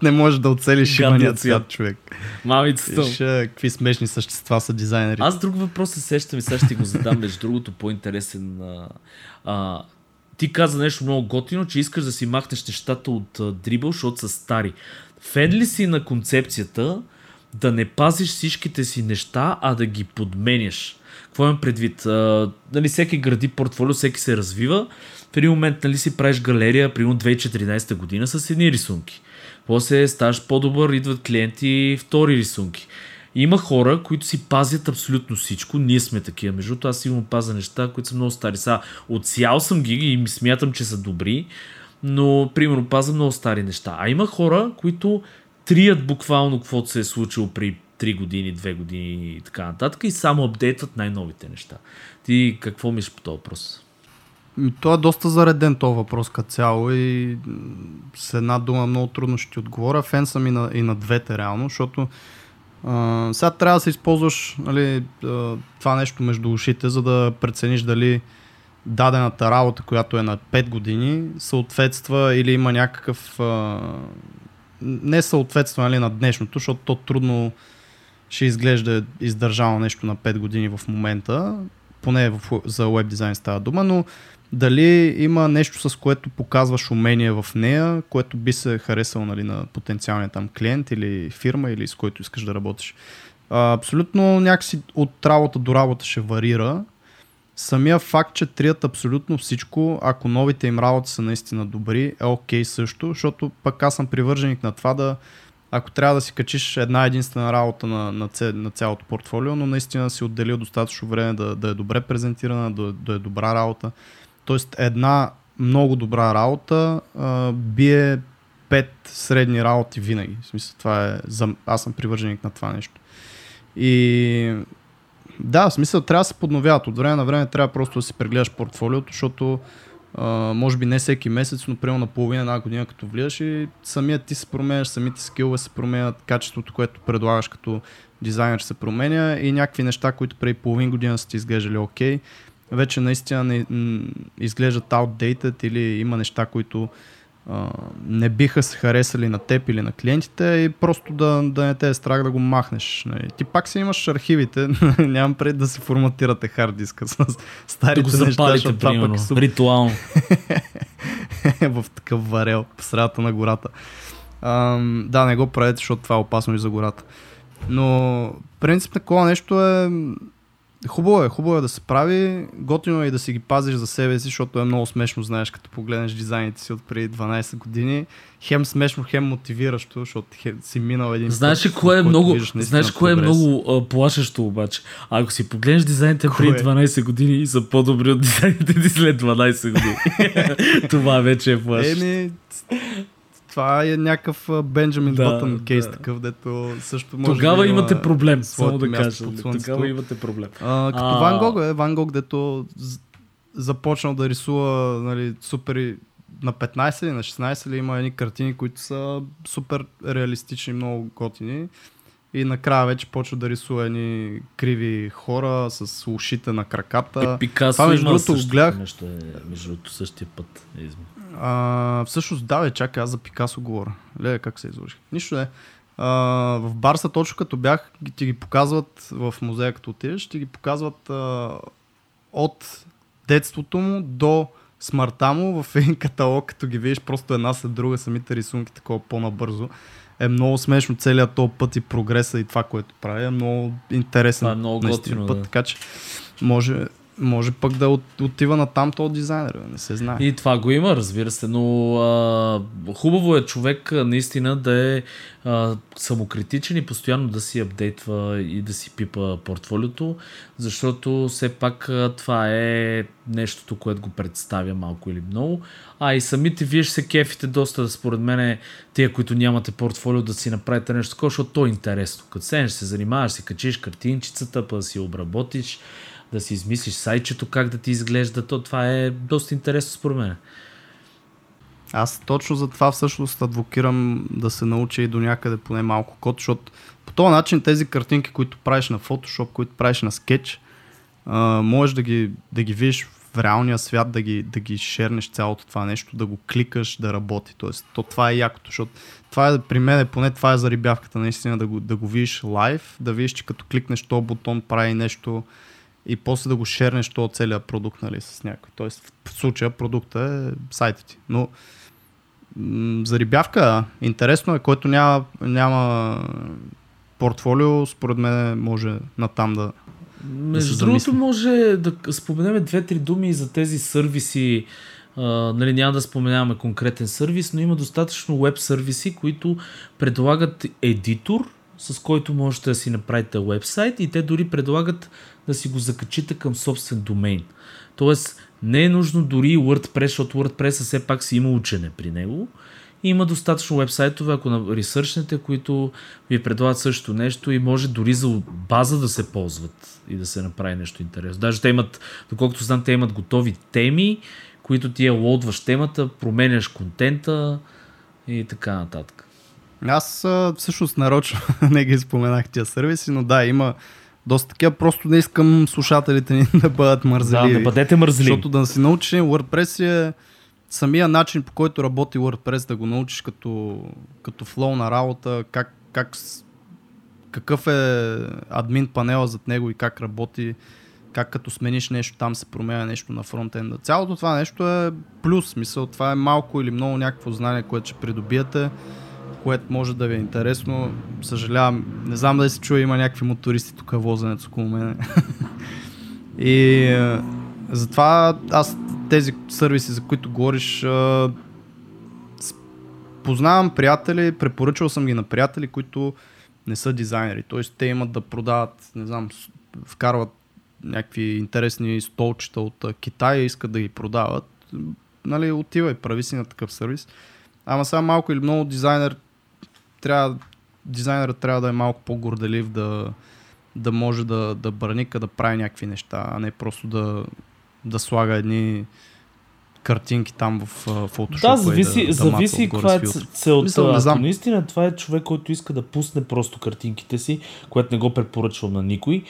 не можеш да оцелиш иманият свят, човек. Мамицата. Какви смешни същества са дизайнерите. Аз друг въпрос се сещам и сега ще го задам, между другото по-интересен. Ти каза нещо много готино, че искаш да си махнеш нещата от Dribbble, защото са стари. Фен ли си на концепцията да не пазиш всичките си неща, а да ги подменяш? Какво имам предвид? Нали, всеки гради портфолио, всеки се развива. В един момент, нали, си правиш галерия, примерно 2014 година, с едни рисунки. После ставаш по-добър, идват клиенти, втори рисунки. Има хора, които си пазят абсолютно всичко. Ние сме такива. Между това аз имам паза неща, които са много стари. Сега отсял съм ги и ми смятам, че са добри, но примерно паза много стари неща. А има хора, които трият буквално каквото се е случило при 3 години, 2 години и така нататък и само апдейтват най-новите неща. Ти какво мислиш по този въпрос? Това е доста зареден този въпрос като цяло и с една дума много трудно ще ти отговоря. Фен съм и на двете реално, защото сега трябва да се използваш, нали, това нещо между ушите, за да прецениш дали дадената работа, която е на 5 години, съответства или има някакъв не съответства, нали, на днешното, защото то трудно ще изглежда издържано нещо на 5 години в момента, поне за уеб дизайн става дума, но дали има нещо, с което показваш умение в нея, което би се харесало, нали, на потенциалния там клиент или фирма, или с който искаш да работиш. Абсолютно някакси от работа до работа ще варира. Самия факт, че трият абсолютно всичко, ако новите им работи са наистина добри, е окей също, защото пък аз съм привърженик на това да, ако трябва да си качиш една единствена работа на цялото портфолио, но наистина си отделил достатъчно време да е добре презентирана, да е добра работа. Тоест една много добра работа бие 5 средни работи винаги. В смисъл, това е, аз съм привърженик на това нещо. И да, в смисъл трябва да се подновяват. От време на време трябва просто да си прегледаш портфолиото, защото може би не всеки месец, но примерно на половина, една година като влизаш и самият ти се променяш, самите скилове се променят, качеството, което предлагаш като дизайнер се променя и някакви неща, които преди половин година са ти изглеждали окей. Вече наистина изглеждат outdated или има неща, които не биха се харесали на теб или на клиентите и просто да не те е страх да го махнеш. Нали. Ти пак си имаш архивите, нямам пред да се форматирате хард диска с старите да неща, защото това пак е ритуално. В такъв варел, в средата на гората. Да, не го правете, защото това е опасно и за гората. Но принцип такова нещо е... Хубаво е да се прави, готино е и да си ги пазиш за себе си, защото е много смешно, знаеш, като погледнеш дизайните си от преди 12 години. Хем смешно, хем мотивиращо, защото си минал един... Знаеш ли кое е много, плашещо обаче? Ако си погледнеш дизайните преди 12 години, са по-добри от дизайните ти след 12 години. Това вече е плашещо. Това е някакъв Бенджамин Бътън кейс, такъв, дето също може. Тогава да имате проблем, само да кажа. Тогава имате проблем. Като Ван Гог е. Ван Гог, дето започнал да рисува, нали, супер на 15 или на 16 ли, има едни картини, които са супер реалистични, много готини. И накрая вече почва да рисува едни криви хора с ушите на краката. Пикасо има между другото същия път. Всъщност да, чакай, аз за Пикасо говоря. Ле, как се изложих? Нищо не. В Барса точно като бях, ти ги показват в музея, като отидеш, ти ги показват от детството му до смъртта му в един каталог, като ги видиш просто една след друга самите рисунки, такова по-набързо. Е много смешно целият този път и прогреса и това, което прави. Е много интересен. Много готино, път, да. Така че може пък да отива на там този дизайнер, не се знае. И това го има, разбира се, но хубаво е човек наистина да е самокритичен и постоянно да си апдейтва и да си пипа портфолиото, защото все пак това е нещото, което го представя малко или много. А и самите вие ще се кефите доста, според мен, тия, които нямате портфолио, да си направите нещо такова, защото то е интересно. Като седнеш, се занимаваш, си качиш картинчицата, па да си обработиш, да си измислиш сайтчето, как да ти изглежда, то това е доста интересно според мен. Аз точно за това всъщност адвокирам да се науча и до някъде поне малко код, защото по този начин тези картинки, които правиш на Photoshop, които правиш на Sketch, можеш да ги видиш в реалния свят, да ги шернеш цялото това нещо, да го кликаш, да работи. Тоест, то това е якото, защото това е, при мен поне това е зарибявката, наистина да го видиш лайв, да видиш, че като кликнеш този бутон прави нещо, и после да го шернеш този целият продукт, нали, с някой. Тоест в случая продукта е сайта ти. Но зарибявка, интересно е, който няма портфолио, според мен може натам да се замисли. Между другото може да споменем 2-3 думи за тези сервиси. Нали, няма да споменаваме конкретен сервис, но има достатъчно веб сервиси, които предлагат едитор, с който можете да си направите уебсайт, и те дори предлагат да си го закачите към собствен домейн. Тоест не е нужно дори WordPress, защото WordPress все пак си има учене при него. И има достатъчно уебсайтове, ако ресърчнете, които ви предлагат също нещо и може дори за база да се ползват и да се направи нещо интересно. Даже те имат, доколкото знам, те имат готови теми, които ти лоудваш темата, променяш контента и така нататък. Аз всъщност нарочно не ги споменах тия сервиси, но да, има доста такива, просто не искам слушателите ни да бъдат мързеливи. Да, не бъдете мързеливи. Защото да си научиш WordPress е самия начин, по който работи WordPress, да го научиш като флоу на работа, какъв е админ панела зад него и как работи, как като смениш нещо, там се променя нещо на фронтенда. Цялото това нещо е плюс, мисъл, това е малко или много някакво знание, което ще придобиете, което може да ви е интересно. Съжалявам, не знам дали се чува, има някакви мотористи тук возенец около мене. И затова аз тези сервиси, за които говориш, познавам приятели, препоръчал съм ги на приятели, които не са дизайнери. Т.е. те имат да продават, не знам, вкарват някакви интересни столчета от Китай и искат да ги продават. Нали, отивай, прави си на такъв сервис. Ама сега малко или много дизайнерът трябва да е малко по-горделив, да може да браника, да прави някакви неща, а не просто да слага едни картинки там в Photoshop. Да, зависи каква е целта. Ако наистина това е човек, който иска да пусне просто картинките си, което не го препоръчвам на никой,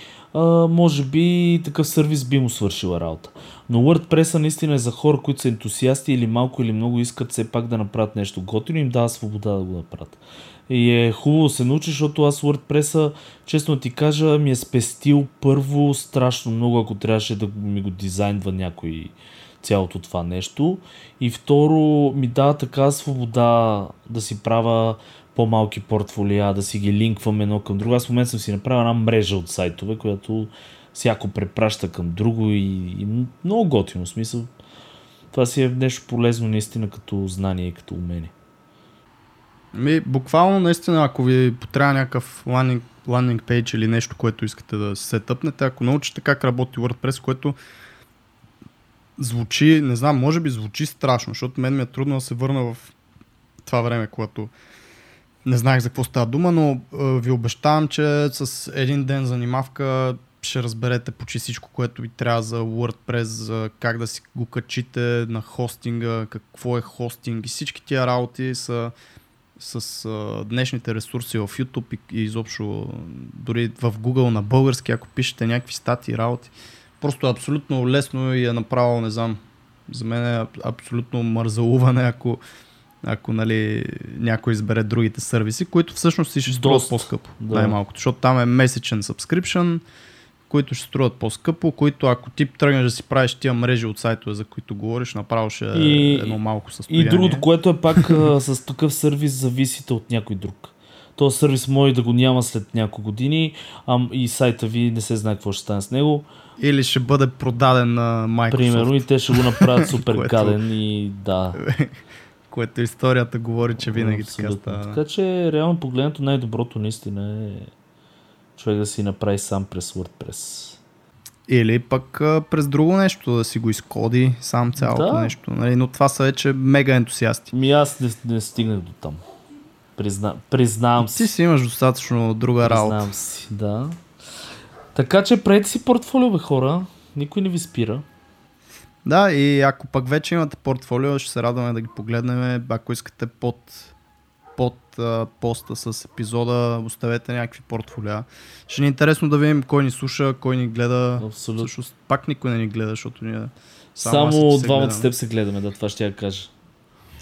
може би такъв сервис би му свършила работа. Но WordPress наистина е за хора, които са ентусиасти или малко или много искат все пак да направят нещо готино и им дава свобода да го направят. И е хубаво да се научиш, защото аз WordPress-а, честно ти кажа, ми е спестил първо страшно много, ако трябваше да ми го дизайнва някой цялото това нещо, и второ ми дава така свобода да си правя по-малки портфолия, да си ги линквам едно към друго. Аз в момент съм си направил една мрежа от сайтове, която всяко препраща към друго и много готино, в смисъл. Това си е нещо полезно наистина като знание и като умение. Буквално наистина, ако ви потрябва някакъв ландинг пейдж или нещо, което искате да се сетъпнете, ако научите как работи WordPress, което звучи, не знам, може би звучи страшно, защото мен ми е трудно да се върна в това време, когато не знаех за какво става дума, но ви обещавам, че с един ден занимавка ще разберете почти всичко, което ви трябва за WordPress, за как да си го качите на хостинга, какво е хостинг, и всички тия работи са с днешните ресурси в YouTube и изобщо дори в Google на български, ако пишете някакви статии и работи. Просто абсолютно лесно и е направил, не знам, за мен е абсолютно мързалуване, ако нали, някой избере другите сервиси, които всъщност си ще струват по-скъпо. Да. Най-малкото, защото там е месечен subscription, които ще струват по-скъпо, които ако ти тръгнеш да си правиш тия мрежи от сайтове, за които говориш, направо ще е едно малко състояние. И другото, което е пак с такъв сервис зависите от някой друг. Този сервис може да го няма след няколко години и сайта ви не се знае какво ще стане с него. Или ще бъде продаден на Microsoft. Примерно, и те ще го направят супер гаден и да. Което историята говори, че винаги така става. Така че реално погледнато най-доброто наистина е човек да си направи сам през WordPress. Или пък през друго нещо, да си го изкоди сам цялото нещо. Нали? Но това са вече мега ентусиасти. Ми аз не стигнах до там. Признавам си. Ти си имаш достатъчно друга работа. Признавам си, да. Така че правете си портфолио, бе хора. Никой не ви спира. Да, и ако пък вече имате портфолио, ще се радваме да ги погледнем. Ако искате под поста с епизода, оставете някакви портфолиа. Ще ни е интересно да видим кой ни слуша, кой ни гледа. Абсолютно. Всъщност пак никой не ни гледа, защото ние... Само двамата с теб се гледаме, да, това ще я кажа.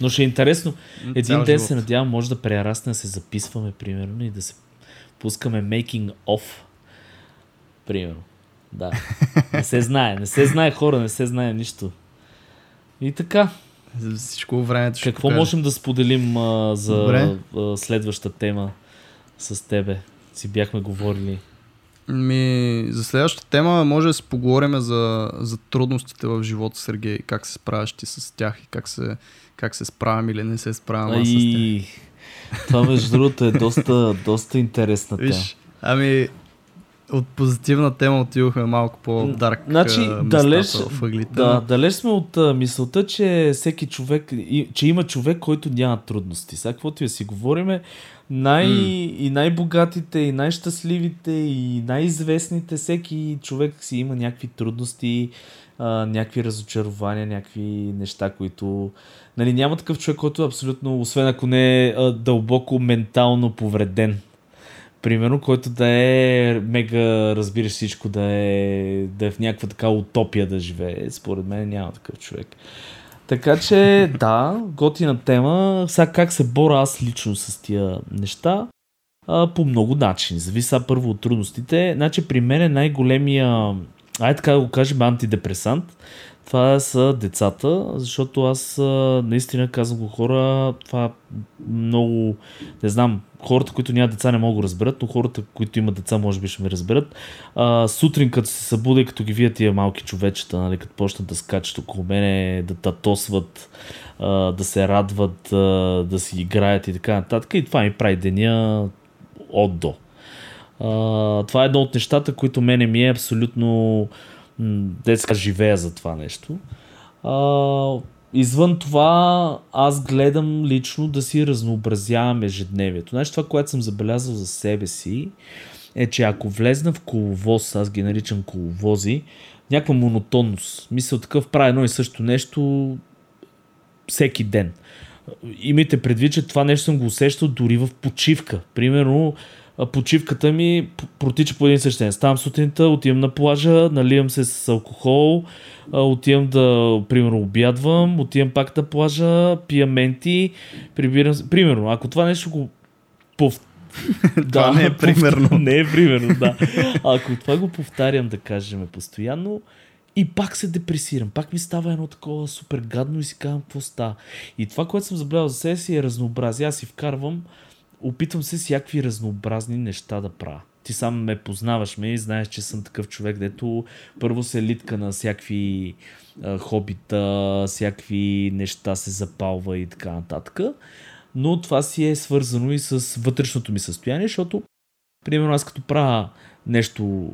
Но ще е интересно. Един ден се надявам, може да прерасне, да се записваме, примерно, и да се пускаме making of. Примерно. Да. Не се знае, хора, не се знае нищо. И така. За всичко времето. Какво можем да споделим за следваща тема с тебе? Си бяхме говорили. За следващата тема може да си поговорим за трудностите в живота, Сергей. Как се справяш ти с тях и как се справям или не се справям аз с тях. Това между другото е доста интересна тема. Виж, от позитивна тема отидохме малко по-дарк. Значи, далеч сме от мисълта, че всеки човек, че има човек, който няма трудности. Сега каквото и да си говориме, и най-богатите, и най-щастливите, и най-известните, всеки човек си има някакви трудности, някакви разочарования, някакви неща, които... Нали, няма такъв човек, който е абсолютно, освен ако не е дълбоко ментално повреден. Примерно, който да е мега, разбираш всичко, да е в някаква така утопия да живее. Според мен няма такъв човек. Така че, да, готина тема. Сега как се боря аз лично с тия неща? По много начини. Зависи първо от трудностите. Значи при мен е най-големия, така да го кажем, антидепресант. Това са децата, защото аз наистина казвам го хора, това много, не знам, хората, които нямат деца не могат да разберат, но хората, които имат деца, може би ще ме разберат. Сутрин, като се събуда и като ги видят тия малки човечета, нали, като почнат да скачат около мене, да татосват, да се радват, да си играят и така нататък, и това ми прави деня от до. Това е едно от нещата, които мене ми е абсолютно... Деца живея за това нещо. Извън това, аз гледам лично да си разнообразявам ежедневието. Знаеш, това, което съм забелязал за себе си, е, че ако влезна в коловоз, аз ги наричам коловози, някаква монотонност. Мисля, такъв прави едно и също нещо всеки ден. Имайте предвид, че това нещо съм го усещал дори в почивка. Примерно, почивката ми протича по един същен. Ставам сутринта, отивам на плажа, наливам се с алкохол, отивам да, примерно, обядвам, отивам пак на плажа, пия менти, прибирам се. Примерно, ако това нещо го не е примерно. Не е примерно, да. Ако това го повтарям, да кажем, постоянно, и пак се депресирам, пак ми става едно такова супер гадно и си казвам какво става. И това, което съм забелязал за себе си, е разнообразие. Аз си вкарвам, опитвам се всякакви разнообразни неща да правя. Ти сам ме познаваш и знаеш, че съм такъв човек, дето първо се литка на всякакви хобита, всякакви неща се запалва и така нататък. Но това си е свързано и с вътрешното ми състояние, защото примерно аз като правя нещо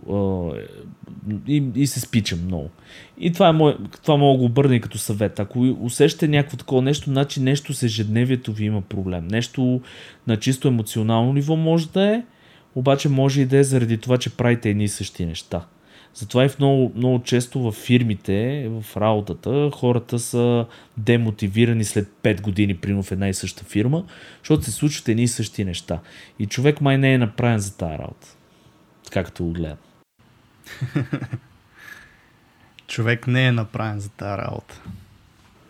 и се спичам много. И това мога да го обърна и като съвет. Ако усещате някакво такова нещо, значи нещо с ежедневието ви има проблем. Нещо на чисто емоционално ниво може да е, обаче може и да е заради това, че правите едни и същи неща. Затова и много, много често в фирмите, в работата, хората са демотивирани след 5 години прино в една и съща фирма, защото се случват едни и същи неща. И човек май не е направен за тази работа. Както го гледам. Човек не е направен за тази работа.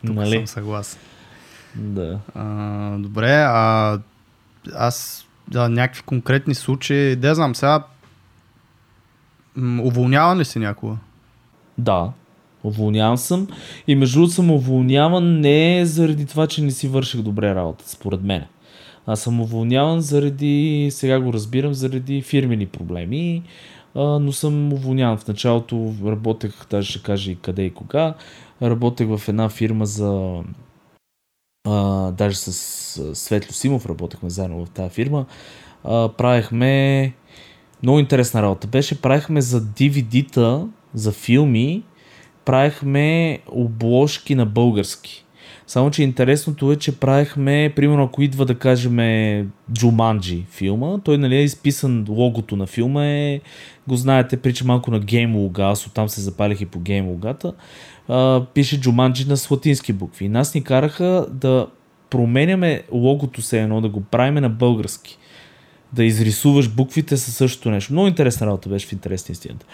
Тук нали? Съм съгласен. Да. Добре, аз някакви конкретни случаи, да знам сега, Уволняван ли си някога? Да, уволняван съм. И между другото съм уволняван не заради това, че не си върших добре работа, според мен. Аз съм уволняван заради, сега го разбирам, заради фирмени проблеми, но съм уволняван. В началото работех, даже ще кажа и къде и кога, работех в една фирма за... даже с Светло Симов работехме заедно в тази фирма. Правихме... Много интересна работа беше. Правихме за DVD-та, за филми, правихме обложки на български. Само, че интересното е, че правихме, примерно, ако идва да кажем Джуманджи филма, той, нали, е изписан логото на филма, е, го знаете, прича малко на геймлога, аз оттам се запалих и по геймлогата, пише Джуманджи на латински букви. Нас ни караха да променяме логото се едно, да го правиме на български. Да изрисуваш буквите със същото нещо. Много интересна работа беше, в интересна истината.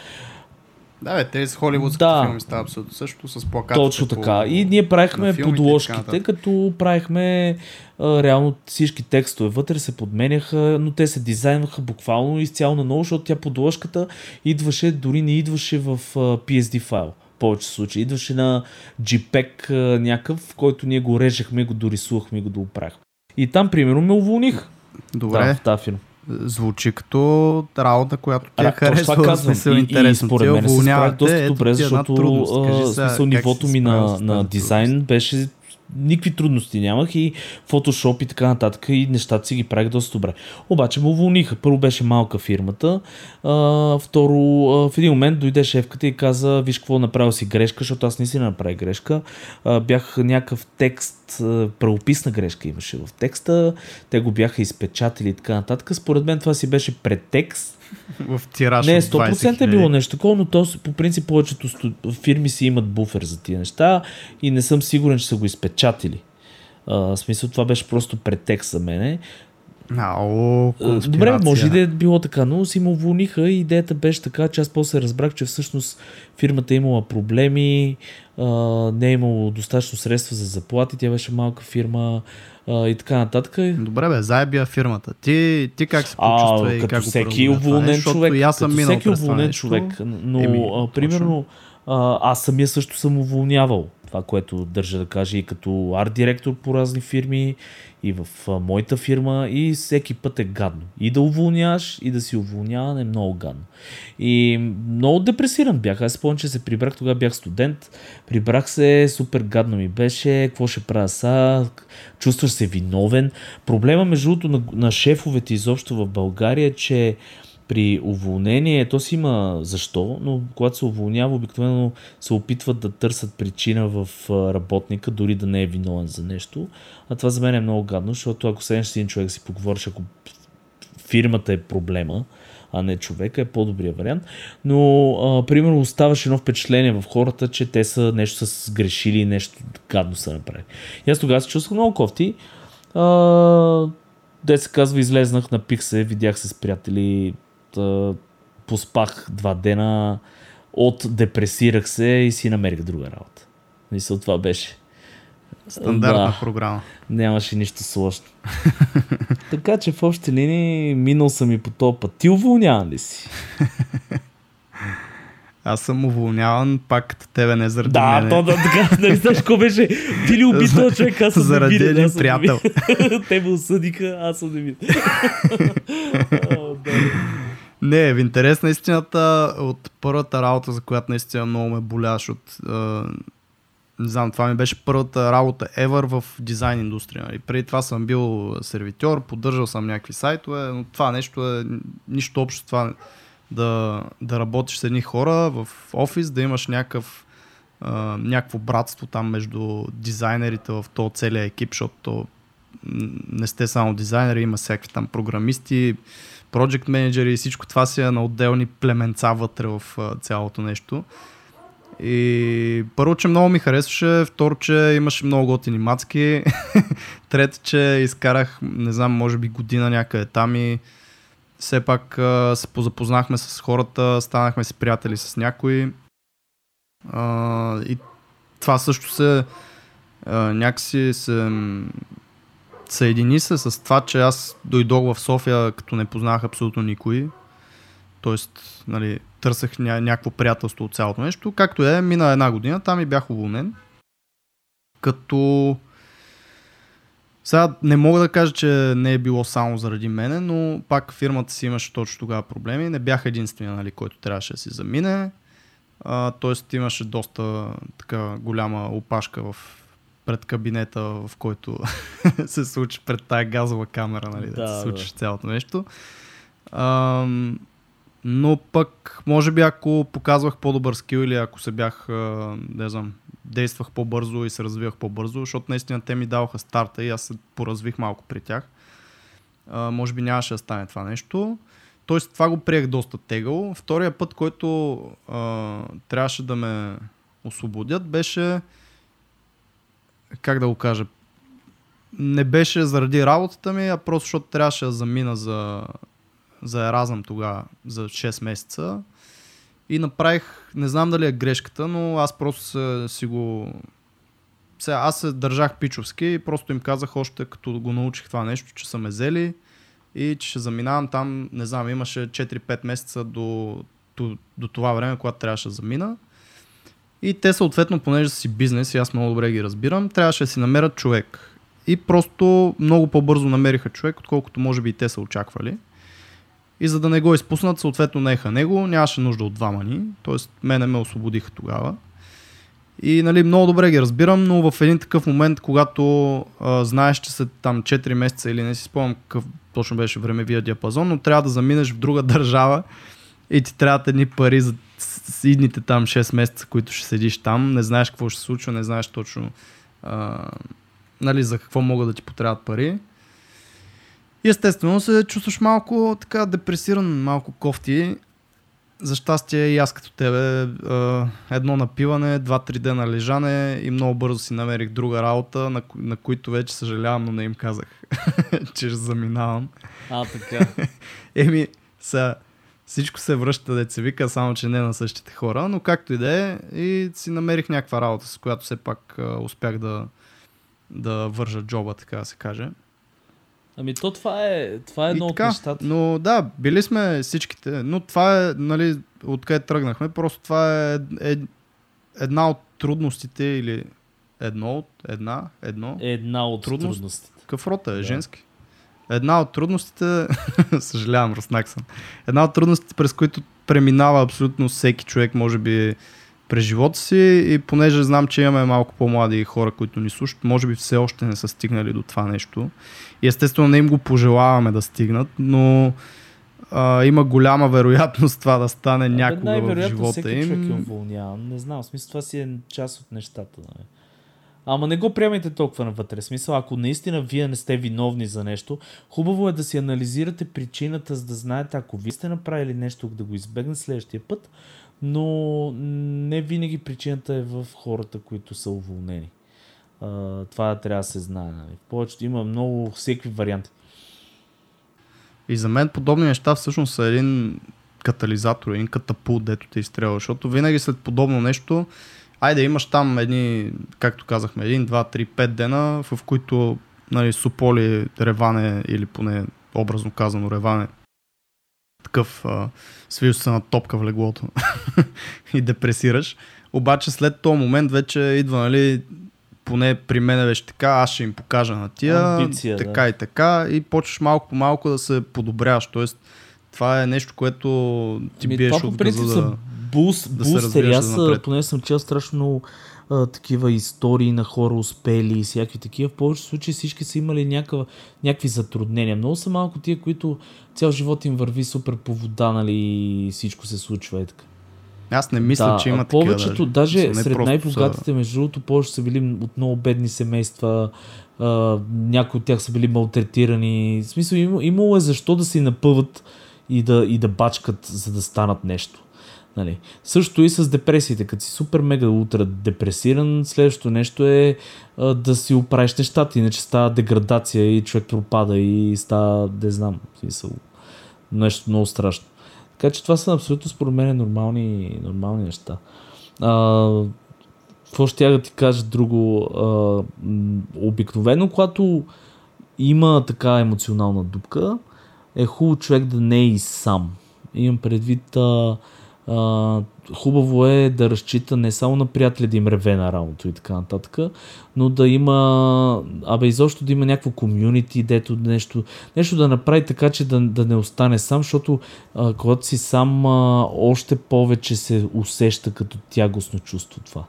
Да, бе, те с холивудските филми става абсолютно също, с плакатите. Точно така. И ние правихме подложките, като правихме реално всички текстове вътре се подменяха, но те се дизайнваха буквално изцяло на ново, защото тя подложката идваше, дори не идваше в PSD файл. В повече случаи. Идваше на JPEG някакъв, който ние го режехме, го дорисувахме и го доправихме. И там, примерно, ме уволних. Добре. В тази фирма. Звучи като работа, която ти я харесва, смисъл интересно. Според мен се справя доста добре, защото смисъл нивото ми на дизайн беше, никакви трудности нямах и фотошоп и така нататък и нещата си ги правих доста добре. Обаче му уволниха. Първо беше малка фирмата, второ в един момент дойде шефката и каза: виж какво, направил си грешка, защото аз не си направих грешка. Бях някакъв текст, правописна грешка имаше в текста, те го бяха изпечатали и така нататък. Според мен това си беше претекст. В тираж не, 100% е било нещо такова, но то по принцип повечето фирми си имат буфер за тия неща и не съм сигурен, че са го изпечатили. В смисъл, това беше просто претекст за мене. Ау, конспирация. Добре, може и да е било така, но си му уволниха и идеята беше така, че аз после разбрах, че всъщност фирмата е имала проблеми, не е имало достатъчно средства за заплати, тя беше малка фирма и така нататък. Добре бе, заебия фирмата. Ти как се почувства и как го преодоля това? Като всеки уволнен човек, но примерно аз самия също съм уволнявал. Това, което държа да кажа и като арт-директор по разни фирми и в моята фирма, и всеки път е гадно. И да уволняваш, и да си уволняван е много гадно. И много депресиран бях. Аз спомням, че се прибрах, тогава бях студент, прибрах се, супер гадно ми беше, какво ще правя сега, чувстваш се виновен. Проблема между другото на шефовете изобщо в България е, че при уволнение, то си има защо, но когато се уволнява, обикновено се опитват да търсят причина в работника, дори да не е виновен за нещо. А това за мен е много гадно, защото ако седнеш с един човек си поговориш, ако фирмата е проблема, а не човека, е по-добрия вариант. Но, примерно, оставаше едно впечатление в хората, че те са нещо са грешили и нещо гадно са направили. И аз тогава се чувствах много кофти. Де се казва, излезнах, напих се, видях се с приятели, поспах 2 дена, отдепресирах се и си намерих друга работа. Мисля, това беше стандартна програма. Нямаше нищо сложно. Така че в общи линии минал съм и по този път. Ти уволняван ли си? Аз съм уволняван, пак като тебе, не заради мене. Да, така, нали знаеш какво беше? Ти ли уби този човек, аз съм заради един приятел. Те ме осъдиха, аз съм невинен. Не, в интерес на истината, от първата работа, за която наистина много ме боляш от... не знам, това ми беше първата работа ever в дизайн индустрия. И преди това съм бил сервитьор, поддържал съм някакви сайтове, но това нещо е нищо общо това... Да работиш с едни хора в офис, да имаш някакво братство там между дизайнерите в този целия екип, защото не сте само дизайнери, има всякакви там програмисти, project менеджери и всичко това си е на отделни племенца вътре в цялото нещо. И първо, че много ми харесваше, второ, че имаше много готини мацки, трето, че изкарах, не знам, може би година някъде там и все пак се позапознахме с хората, станахме си приятели с някои. И това също се някакси се съедини с това, че аз дойдох в София, като не познах абсолютно никой. Тоест, нали, търсех някакво приятелство от цялото нещо. Както е, мина една година, там и бях уволнен. Като сега не мога да кажа, че не е било само заради мене, но пак фирмата си имаше точно тогава проблеми. Не бях единствения, нали, който трябваше да си замине. Тоест имаше доста така голяма опашка в пред кабинета, в който се случи пред тая газова камера, нали, да се случи цялото нещо. Но пък, може би, ако показвах по-добър скил или ако се бях, не знам, действах по-бързо и се развивах по-бързо, защото наистина те ми даваха старта и аз се поразвих малко при тях. Може би нямаше да стане това нещо. Тоест, това го приех доста тегъл. Втория път, който трябваше да ме освободят, беше, как да го кажа, не беше заради работата ми, а просто защото трябваше да замина за Еразъм тогава за 6 месеца и направих, не знам дали е грешката, но аз просто си го... Сега, аз се държах пичовски и просто им казах още като го научих това нещо, че са ме взели и че ще заминавам там, не знам, имаше 4-5 месеца до това време, когато трябваше да замина. И те съответно, понеже си бизнес и аз много добре ги разбирам, трябваше да си намерят човек. И просто много по-бързо намериха човек, отколкото може би и те са очаквали. И за да не го изпуснат, съответно наеха него, нямаше нужда от двама ни, т.е. мене ме освободиха тогава. И нали, много добре ги разбирам, но в един такъв момент, когато знаеш, че са там 4 месеца или не си спомням какъв точно беше времевия диапазон, но трябва да заминеш в друга държава и ти трябват едни пари за идните там 6 месеца, които ще седиш там, не знаеш какво ще се случва, не знаеш точно нали, за какво могат да ти потребят пари. И естествено се чувстваш малко така депресиран, малко кофти. За щастие и аз като тебе, едно напиване, 2-3 дена лежане и много бързо си намерих друга работа, на които вече съжалявам, но не им казах, че ще заминавам. Така. Еми, всичко се връща, да се вика, само че не на същите хора, но както и да е, и си намерих някаква работа, с която все пак успях да вържа джоба, така да се каже. Ами то това е едно от нещата. Но да, били сме всичките, но това е, нали, откъде тръгнахме, просто това е една от трудностите или една от трудностите. Какъв род е, да. Женски? Една от трудностите, съжалявам, ръснак съм, една от трудностите, през които преминава абсолютно всеки човек, може би, през живота си и понеже знам, че имаме малко по-млади хора, които ни слушат, може би все още не са стигнали до това нещо. И естествено не им го пожелаваме да стигнат, но има голяма вероятност това да стане някога в живота им. Всеки човек уволнявам, не знам, в смисъл това си е част от нещата. Не? Ама не го приемайте толкова навътре, в смисъл ако наистина вие не сте виновни за нещо, хубаво е да си анализирате причината, за да знаете ако вие сте направили нещо, да го избегне следващия път, но не винаги причината е в хората, които са уволнени. Това трябва да се знае. Нали? Повечето има много всеки варианти. И за мен подобни неща всъщност са един катализатор, един катапулт, дето те изстрелва, защото винаги след подобно нещо, айде имаш там едни, както казахме, 1, 2, 3, 5 дена, в които нали, суполи, реване или поне образно казано реване, такъв свил се на топка в леглото и депресираш. Обаче след този момент вече идва, нали, поне при мен беше така, аз ще им покажа на тия, амбиция, така да. И така и почваш малко по малко да се подобряваш. Тоест това е нещо, което ти биеш от газа да се развиваш за напред. Поне съм чел страшно много такива истории на хора успели и всякакви такива. В повечето случаи всички са имали някакви затруднения. Много са малко тия, които цял живот им върви супер по вода, нали, и всичко се случва и така. Аз не мисля, че има такива. Повечето, даже сред най-богатите, между другото, повече са били от много бедни семейства, някои от тях са били малтретирани. В смисъл, имало е защо да си напъват и да бачкат, за да станат нещо. Нали. Също и с депресиите, като си супер мега ултра депресиран, следващото нещо е да си оправиш нещата, иначе става деградация и човек пропада и става, не знам, нещо много страшно. Така че това са абсолютно според мен нормални неща. Какво ще тя да ти кажа друго? Обикновено, когато има така емоционална дупка, е хубаво човек да не е и сам. Имам предвид, хубаво е да разчита не само на приятели да им реве на работа и така нататък, но да има, изобщо да има някакво комюнити, дето нещо да направи така, че да не остане сам, защото когато си сам, още повече се усеща като тягостно чувство това.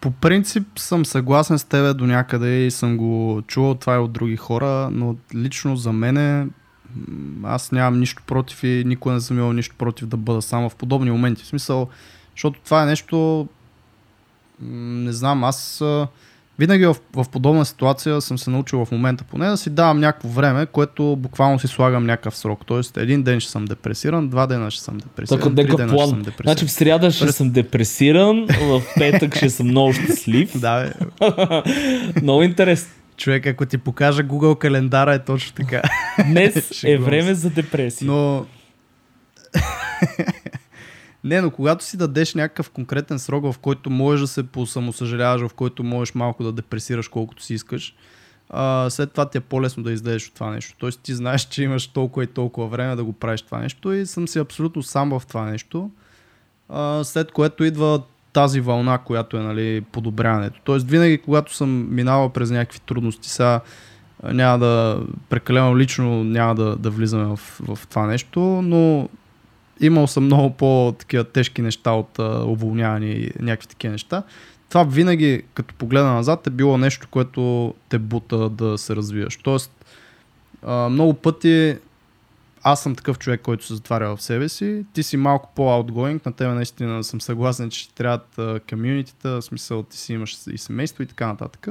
По принцип съм съгласен с тебе до някъде и съм го чувал това и от други хора, но лично за мене аз нямам нищо против и никога не съм имал нищо против да бъда сам в подобни моменти. В смисъл, защото това е нещо, не знам, аз винаги в подобна ситуация съм се научил в момента поне да си давам някакво време, което буквално си слагам някакъв срок. Тоест един ден ще съм депресиран, два дена ще съм депресиран, три дена ще съм депресиран. Значи в сряда ще съм депресиран, в петък ще съм много щастлив. Да, много интересно. Човек, ако ти покажа Google календара, е точно така. Днес е време за депресия. Но... но когато си дадеш някакъв конкретен срок, в който можеш да се посамосъжаляваш, в който можеш малко да депресираш колкото си искаш, след това ти е по-лесно да излезеш от това нещо. Тоест ти знаеш, че имаш толкова и толкова време да го правиш това нещо и съм си абсолютно сам в това нещо. След което идва тази вълна, която е, подобряването. Тоест винаги, когато съм минавал през някакви трудности, сега няма да прекалено лично, няма да влизаме в това нещо, но имал съм много по-такива тежки неща от уволняване и някакви такива неща. Това винаги, като погледна назад, е било нещо, което те бута да се развиваш. Тоест много пъти аз съм такъв човек, който се затваря в себе си. Ти си малко по-outgoing, на тебе наистина съм съгласен, че ще трябват комюнитита, в смисъл ти си имаш и семейство и така нататък.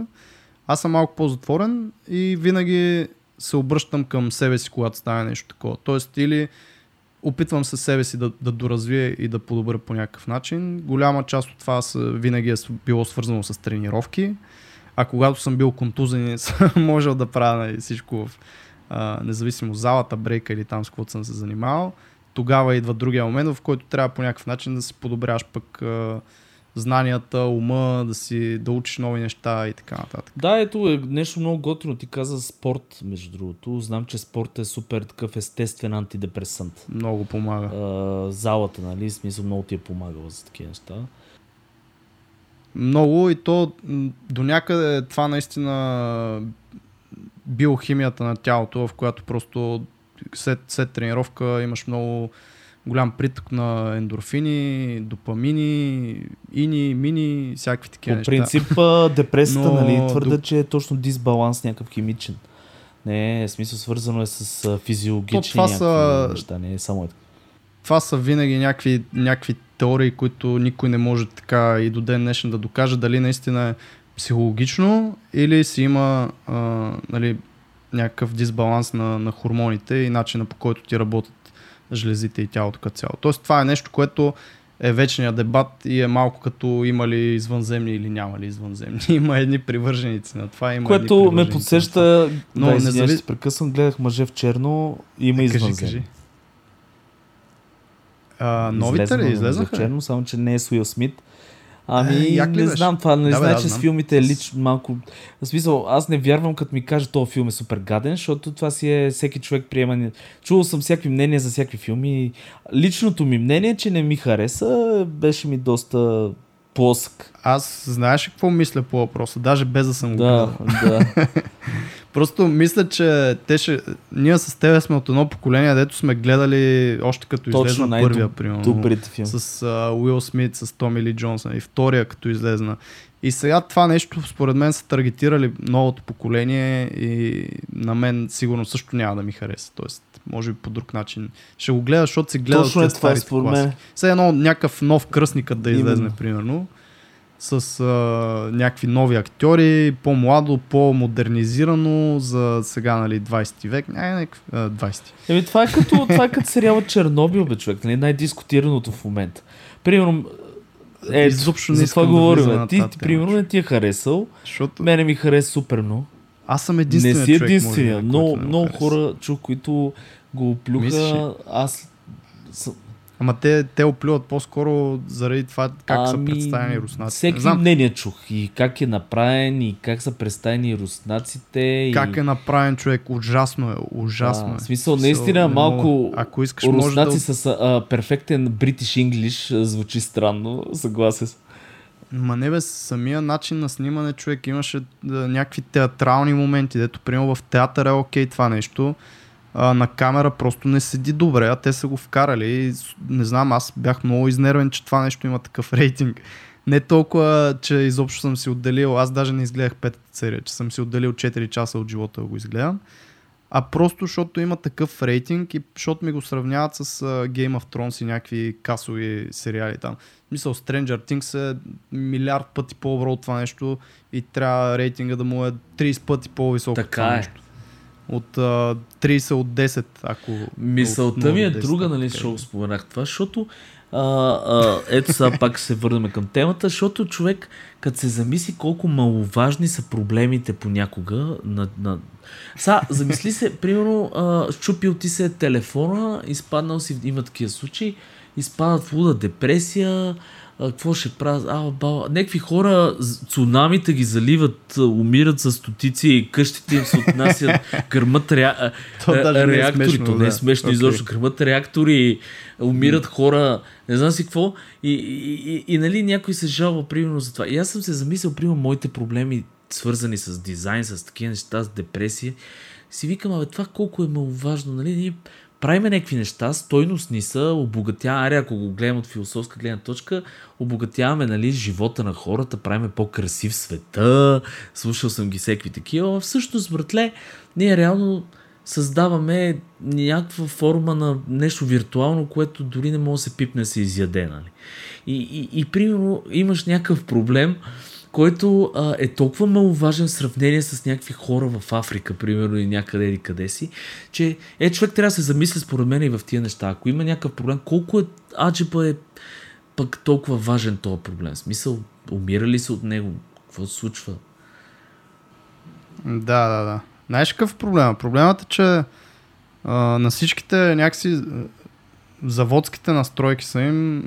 Аз съм малко по-затворен и винаги се обръщам към себе си, когато стане нещо такова. Тоест или опитвам се себе си да доразвия и да подобря по някакъв начин. Голяма част от това винаги е било свързано с тренировки, а когато съм бил контузен, съм можел да правя всичко в независимо залата, брейка или там с каквото съм се занимавал, тогава идва другия момент, в който трябва по някакъв начин да си подобряваш пък знанията, ума, да учиш нови неща и така нататък. Да, ето е нещо много готино. Ти каза спорт, между другото. Знам, че спорт е супер такъв естествен антидепресант. Много помага. Залата, смисъл много ти е помагала за такива неща. Много и то до някъде това наистина биохимията на тялото, в която просто след тренировка имаш много голям приток на ендорфини, допамини, ини, мини, всякакви такива неща. По принцип депресията, твърда, че е точно дисбаланс някакъв химичен. Не, смисъл свързано е с физиологични неща, не е само така. Това са винаги някакви теории, които никой не може така и до ден днешен да докаже дали наистина е психологично или си има някакъв дисбаланс на хормоните и начина, по който ти работят жлезите и тялото като цяло. Тоест това е нещо, което е вечният дебат и е малко като има ли извънземни или няма ли извънземни. Има едни привърженици на това. Което ме подсеща, прекъсвам, гледах Мъже в черно, има извънземни. Новите ли излезнаха? Черно, само че не е Уил Смит. Не знам това, че с филмите е лично малко... В смисъл, аз не вярвам, като ми кажа, този филм е супер гаден, защото това си е всеки човек приема... Чувал съм всякакви мнения за всякакви филми. Личното ми мнение, че не ми хареса, беше ми доста плосък. Аз знаеш какво мисля по въпроса, даже без да съм го гледал. Да. Просто мисля, че ние с тебе сме от едно поколение, дето сме гледали още като излезна първия, примерно, с Уил Смит, с Томи Ли Джонсън и втория като излезна. И сега това нещо според мен са таргетирали новото поколение и на мен сигурно също няма да ми хареса. Тоест, може би по друг начин. Ще го гледаш, защото си гледал след старите класики. Сега едно някакъв нов Кръстникът да излезне, примерно. С някакви нови актьори, по-младо, по-модернизирано за сега, 20 век. 20. Това е като сериала Чернобил, бе, човек. Най-дискутираното в момента. Примерно, за това говорим. Ти примерно не ти е харесал. Защото... Мене ми хареса супер много. Аз съм единственият човек. Не си единствения. Много хора, които го плюха. Аз... Ама те оплюват по-скоро заради това как са представени руснаците. Всеки мнение чух и как е направен, и как са представени руснаците. И... Как е направен човек, ужасно е, ужасно е. В смисъл, наистина малко ако искаш, руснаци да... с перфектен British English звучи странно, съгласен съм. Ма не бе, самия начин на снимане човек имаше някакви театрални моменти, дето примерно в театъра е окей това нещо, на камера просто не седи добре, а те са го вкарали. Не знам, аз бях много изнервен, че това нещо има такъв рейтинг. Не толкова, че изобщо съм си отделил, аз даже не изгледах 5 серия, че съм си отделил 4 часа от живота да го изгледам, а просто защото има такъв рейтинг и защото ми го сравняват с Game of Thrones и някакви касови сериали там. Мисъл, Stranger Things е милиард пъти по-добре от това нещо и трябва рейтинга да му е 30 пъти по-висок от това нещо. От 30 от 10, ако... Мисълта ми е 10, друга, нали, шоу споменах това, защото ето сега пак се върнем към темата, защото човек, като се замисли колко маловажни са проблемите понякога на... Са, замисли се, примерно, щупил ти се телефона, изпаднал си, има такива случаи, изпадат в луда депресия, какво ще правят? Некви хора, цунамите ги заливат, умират с стотици и къщите им се отнасят, гърмат реактори, то не е смешно изобщо, гърмат реактори, умират хора, не знам си какво, и нали някой се жалва примерно за това. И аз съм се замислил, примерно, моите проблеми, свързани с дизайн, с такива неща, с депресия, си викам, това колко е маловажно, нали, ние правиме някакви неща, стойностни са, обогатяваме, ако го гледам от философска гледна точка, обогатяваме, нали, живота на хората, правиме по-красив света, слушал съм ги всеки такива, всъщност, братле, ние реално създаваме някаква форма на нещо виртуално, което дори не може да се пипне, се изяде, нали. И примерно, имаш някакъв проблем, който е толкова маловажен в сравнение с някакви хора в Африка, примерно, и някъде или къде си, че човек трябва да се замисли според мен и в тия неща. Ако има някакъв проблем, колко е аджеба е пък толкова важен този проблем? В смисъл, умира ли се от него? Какво се случва? Да. Знаеш какъв проблема? Проблемът е, че на всичките някакси... заводските настройки са им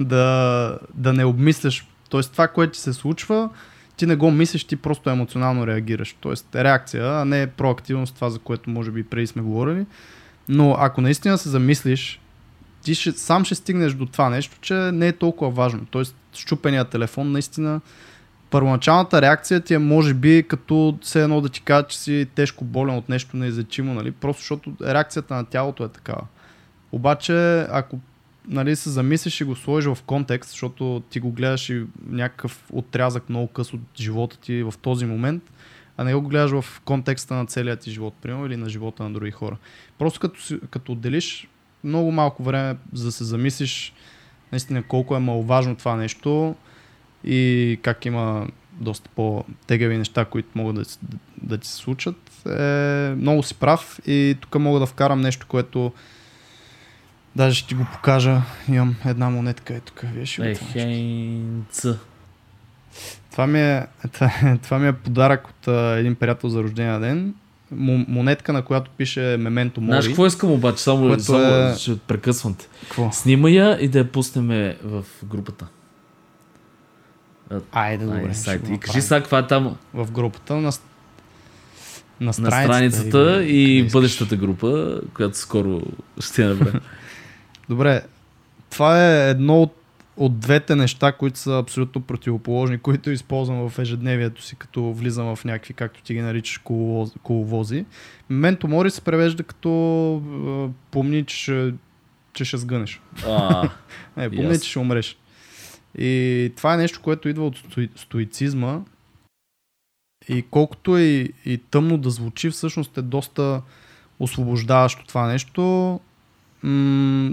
да не обмисляш. Тоест това, което ти се случва, ти не го мислиш, ти просто емоционално реагираш. Тоест реакция, а не проактивност, това за което може би преди сме говорили. Но ако наистина се замислиш, ти сам ще стигнеш до това нещо, че не е толкова важно. Тоест счупения телефон наистина, първоначалната реакция ти е може би като все едно да ти кажа, че си тежко болен от нещо неизлечимо, нали? Просто защото реакцията на тялото е такава. Обаче ако се замислиш и го сложиш в контекст, защото ти го гледаш и някакъв отрязък много къс от живота ти в този момент, а не го гледаш в контекста на целия ти живот, примерно, или на живота на други хора. Просто като отделиш много малко време за да се замислиш наистина колко е маловажно това нещо и как има доста по-тегави неща, които могат да ти се случат, много си прав. И тук мога да вкарам нещо, което даже ще ти го покажа. Имам една монетка е тук. Това ми е подарък от един приятел за рождения ден. Монетка, на която пише Memento Mori. Знаеш, какво искам обаче? Само ще прекъсвам те. Снимай я и да я пуснем в групата. Добре. И кажи сега каква е там. В групата на страницата и бъдещата група, която скоро ще направя. Добре, това е едно от двете неща, които са абсолютно противоположни, които използвам в ежедневието си, като влизам в някакви, както ти ги наричаш, коловози. Memento Mori се превежда като помни, че ще сгънеш. Помни, че ще умреш. И това е нещо, което идва от стоицизма. И колкото и тъмно да звучи, всъщност е доста освобождаващо това нещо.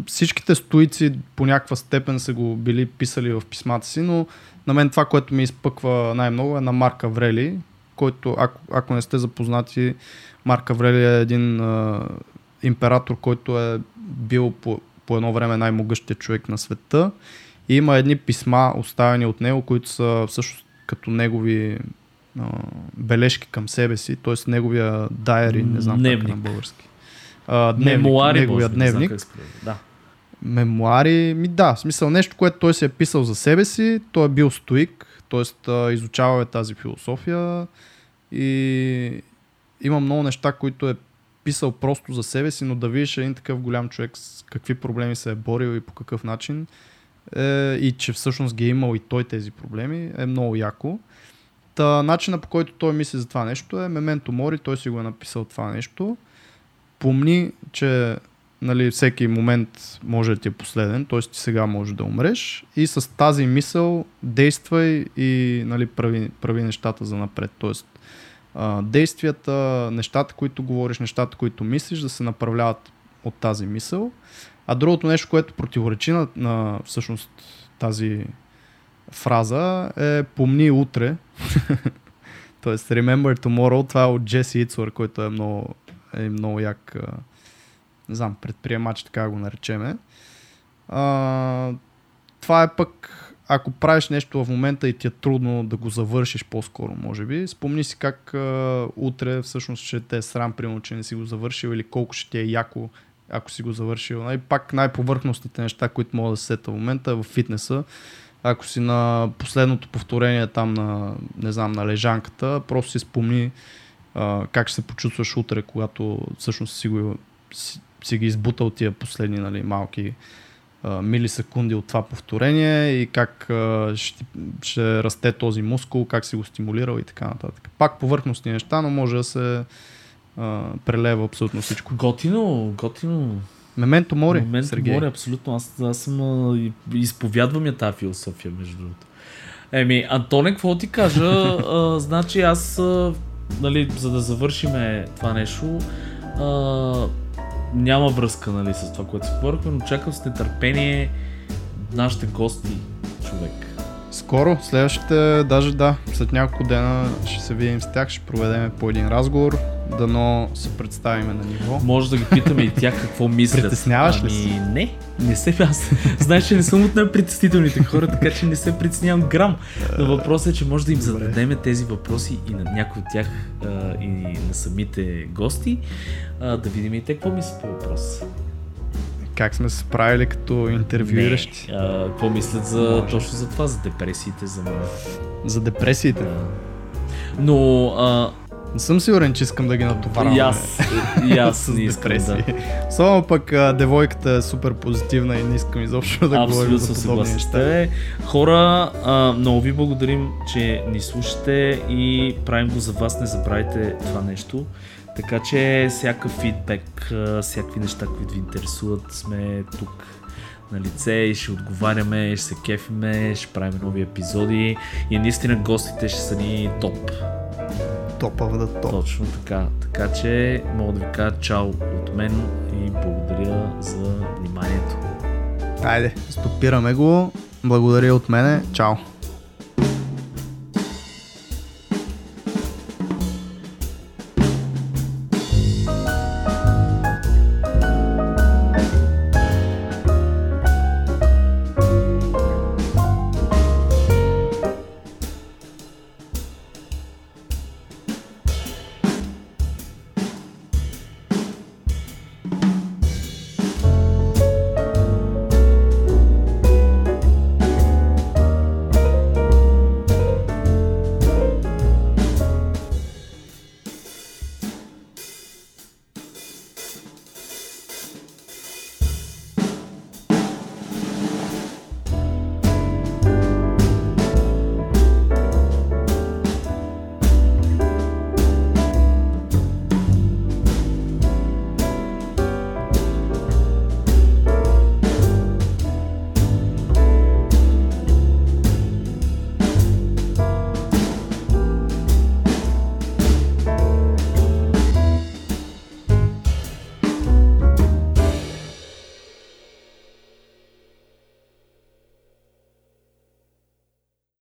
Всичките стоици по някаква степен са го били писали в писмата си, но на мен това, което ми изпъква най-много, е на Марк Аврели, който, ако не сте запознати, Марк Аврели е един император, който е бил по едно време най-могъщия човек на света. И има едни писма, оставени от него, които са всъщност като негови бележки към себе си, т.е. неговия дайери, не знам как е на български. Мемуари, неговия дневник. Мемуари, ми да, в смисъл нещо, което той се е писал за себе си, той е бил стоик, т.е. изучавал е тази философия и има много неща, които е писал просто за себе си, но да видиш един такъв голям човек с какви проблеми се е борил и по какъв начин и че всъщност ги е имал и той тези проблеми, е много яко. Та, начина по който той мисли за това нещо е Memento Mori, той си го е написал това нещо. Помни, че нали, всеки момент може да ти е последен, т.е. ти сега можеш да умреш и с тази мисъл действай и нали, прави нещата за напред. Тоест, действията, нещата, които говориш, нещата, които мислиш, да се направляват от тази мисъл. А другото нещо, което противоречи на всъщност тази фраза е помни утре. Т.е. remember tomorrow, това е от Jesse Itzler, който е много як... не знам, предприемач, така го наречеме. Това е пък, ако правиш нещо в момента и ти е трудно да го завършиш по-скоро, може би, спомни си как утре всъщност ще те е срам, примерно, че не си го завършил или колко ще ти е яко, ако си го завършил. И пак най-повърхностните неща, които мога да се сета в момента е в фитнеса. Ако си на последното повторение там на, не знам, на лежанката, просто си спомни как ще се почувстваш утре, когато всъщност си ги избутал тия последни нали, малки милисекунди от това повторение и как ще расте този мускул, как си го стимулирал и така нататък. Пак повърхностни неща, но може да се прелева абсолютно всичко. Готино. Memento Mori, Memento Сергей. Mori, абсолютно. Аз съм изповядвам я тази философия, между другото. Еми, Антоне, какво ти кажа? Значи аз, нали, за да завършиме това нещо, няма връзка нали, с това, което се говорихме, но чакам с нетърпение нашите гости, човек. Скоро, следващите, даже да, след няколко дена ще се видим с тях, ще проведем по един разговор, дано се представиме на ниво. Може да ги питаме и тях какво мислят. Притесняваш ли се? Не, не се аз. Знаеш, че не съм от най-притеснителните хора, така че не се притеснявам грам. Но въпросът е, че може да им зададем тези въпроси и на някои от тях и на самите гости, да видим и те какво мислят по въпроса. Как сме се правили като интервюиращи? Какво мислят точно за това, за депресиите? За депресиите? Но... не съм сигурен, че искам да ги натоварваме. И аз не искам, да. Само пък девойката е супер позитивна и не искам изобщо да говорим за подобни неща. Хора, много ви благодарим, че ни слушате и правим го за вас, не забравяйте това нещо. Така че всякакъв фидбек, всякакви неща, които ви интересуват, сме тук на лице и ще отговаряме, ще се кефиме, ще правим нови епизоди и наистина гостите ще са ни топ. Топа. Точно така. Така че мога да ви кажа чао от мен и благодаря за вниманието. Хайде, стопираме го. Благодаря от мене. Чао.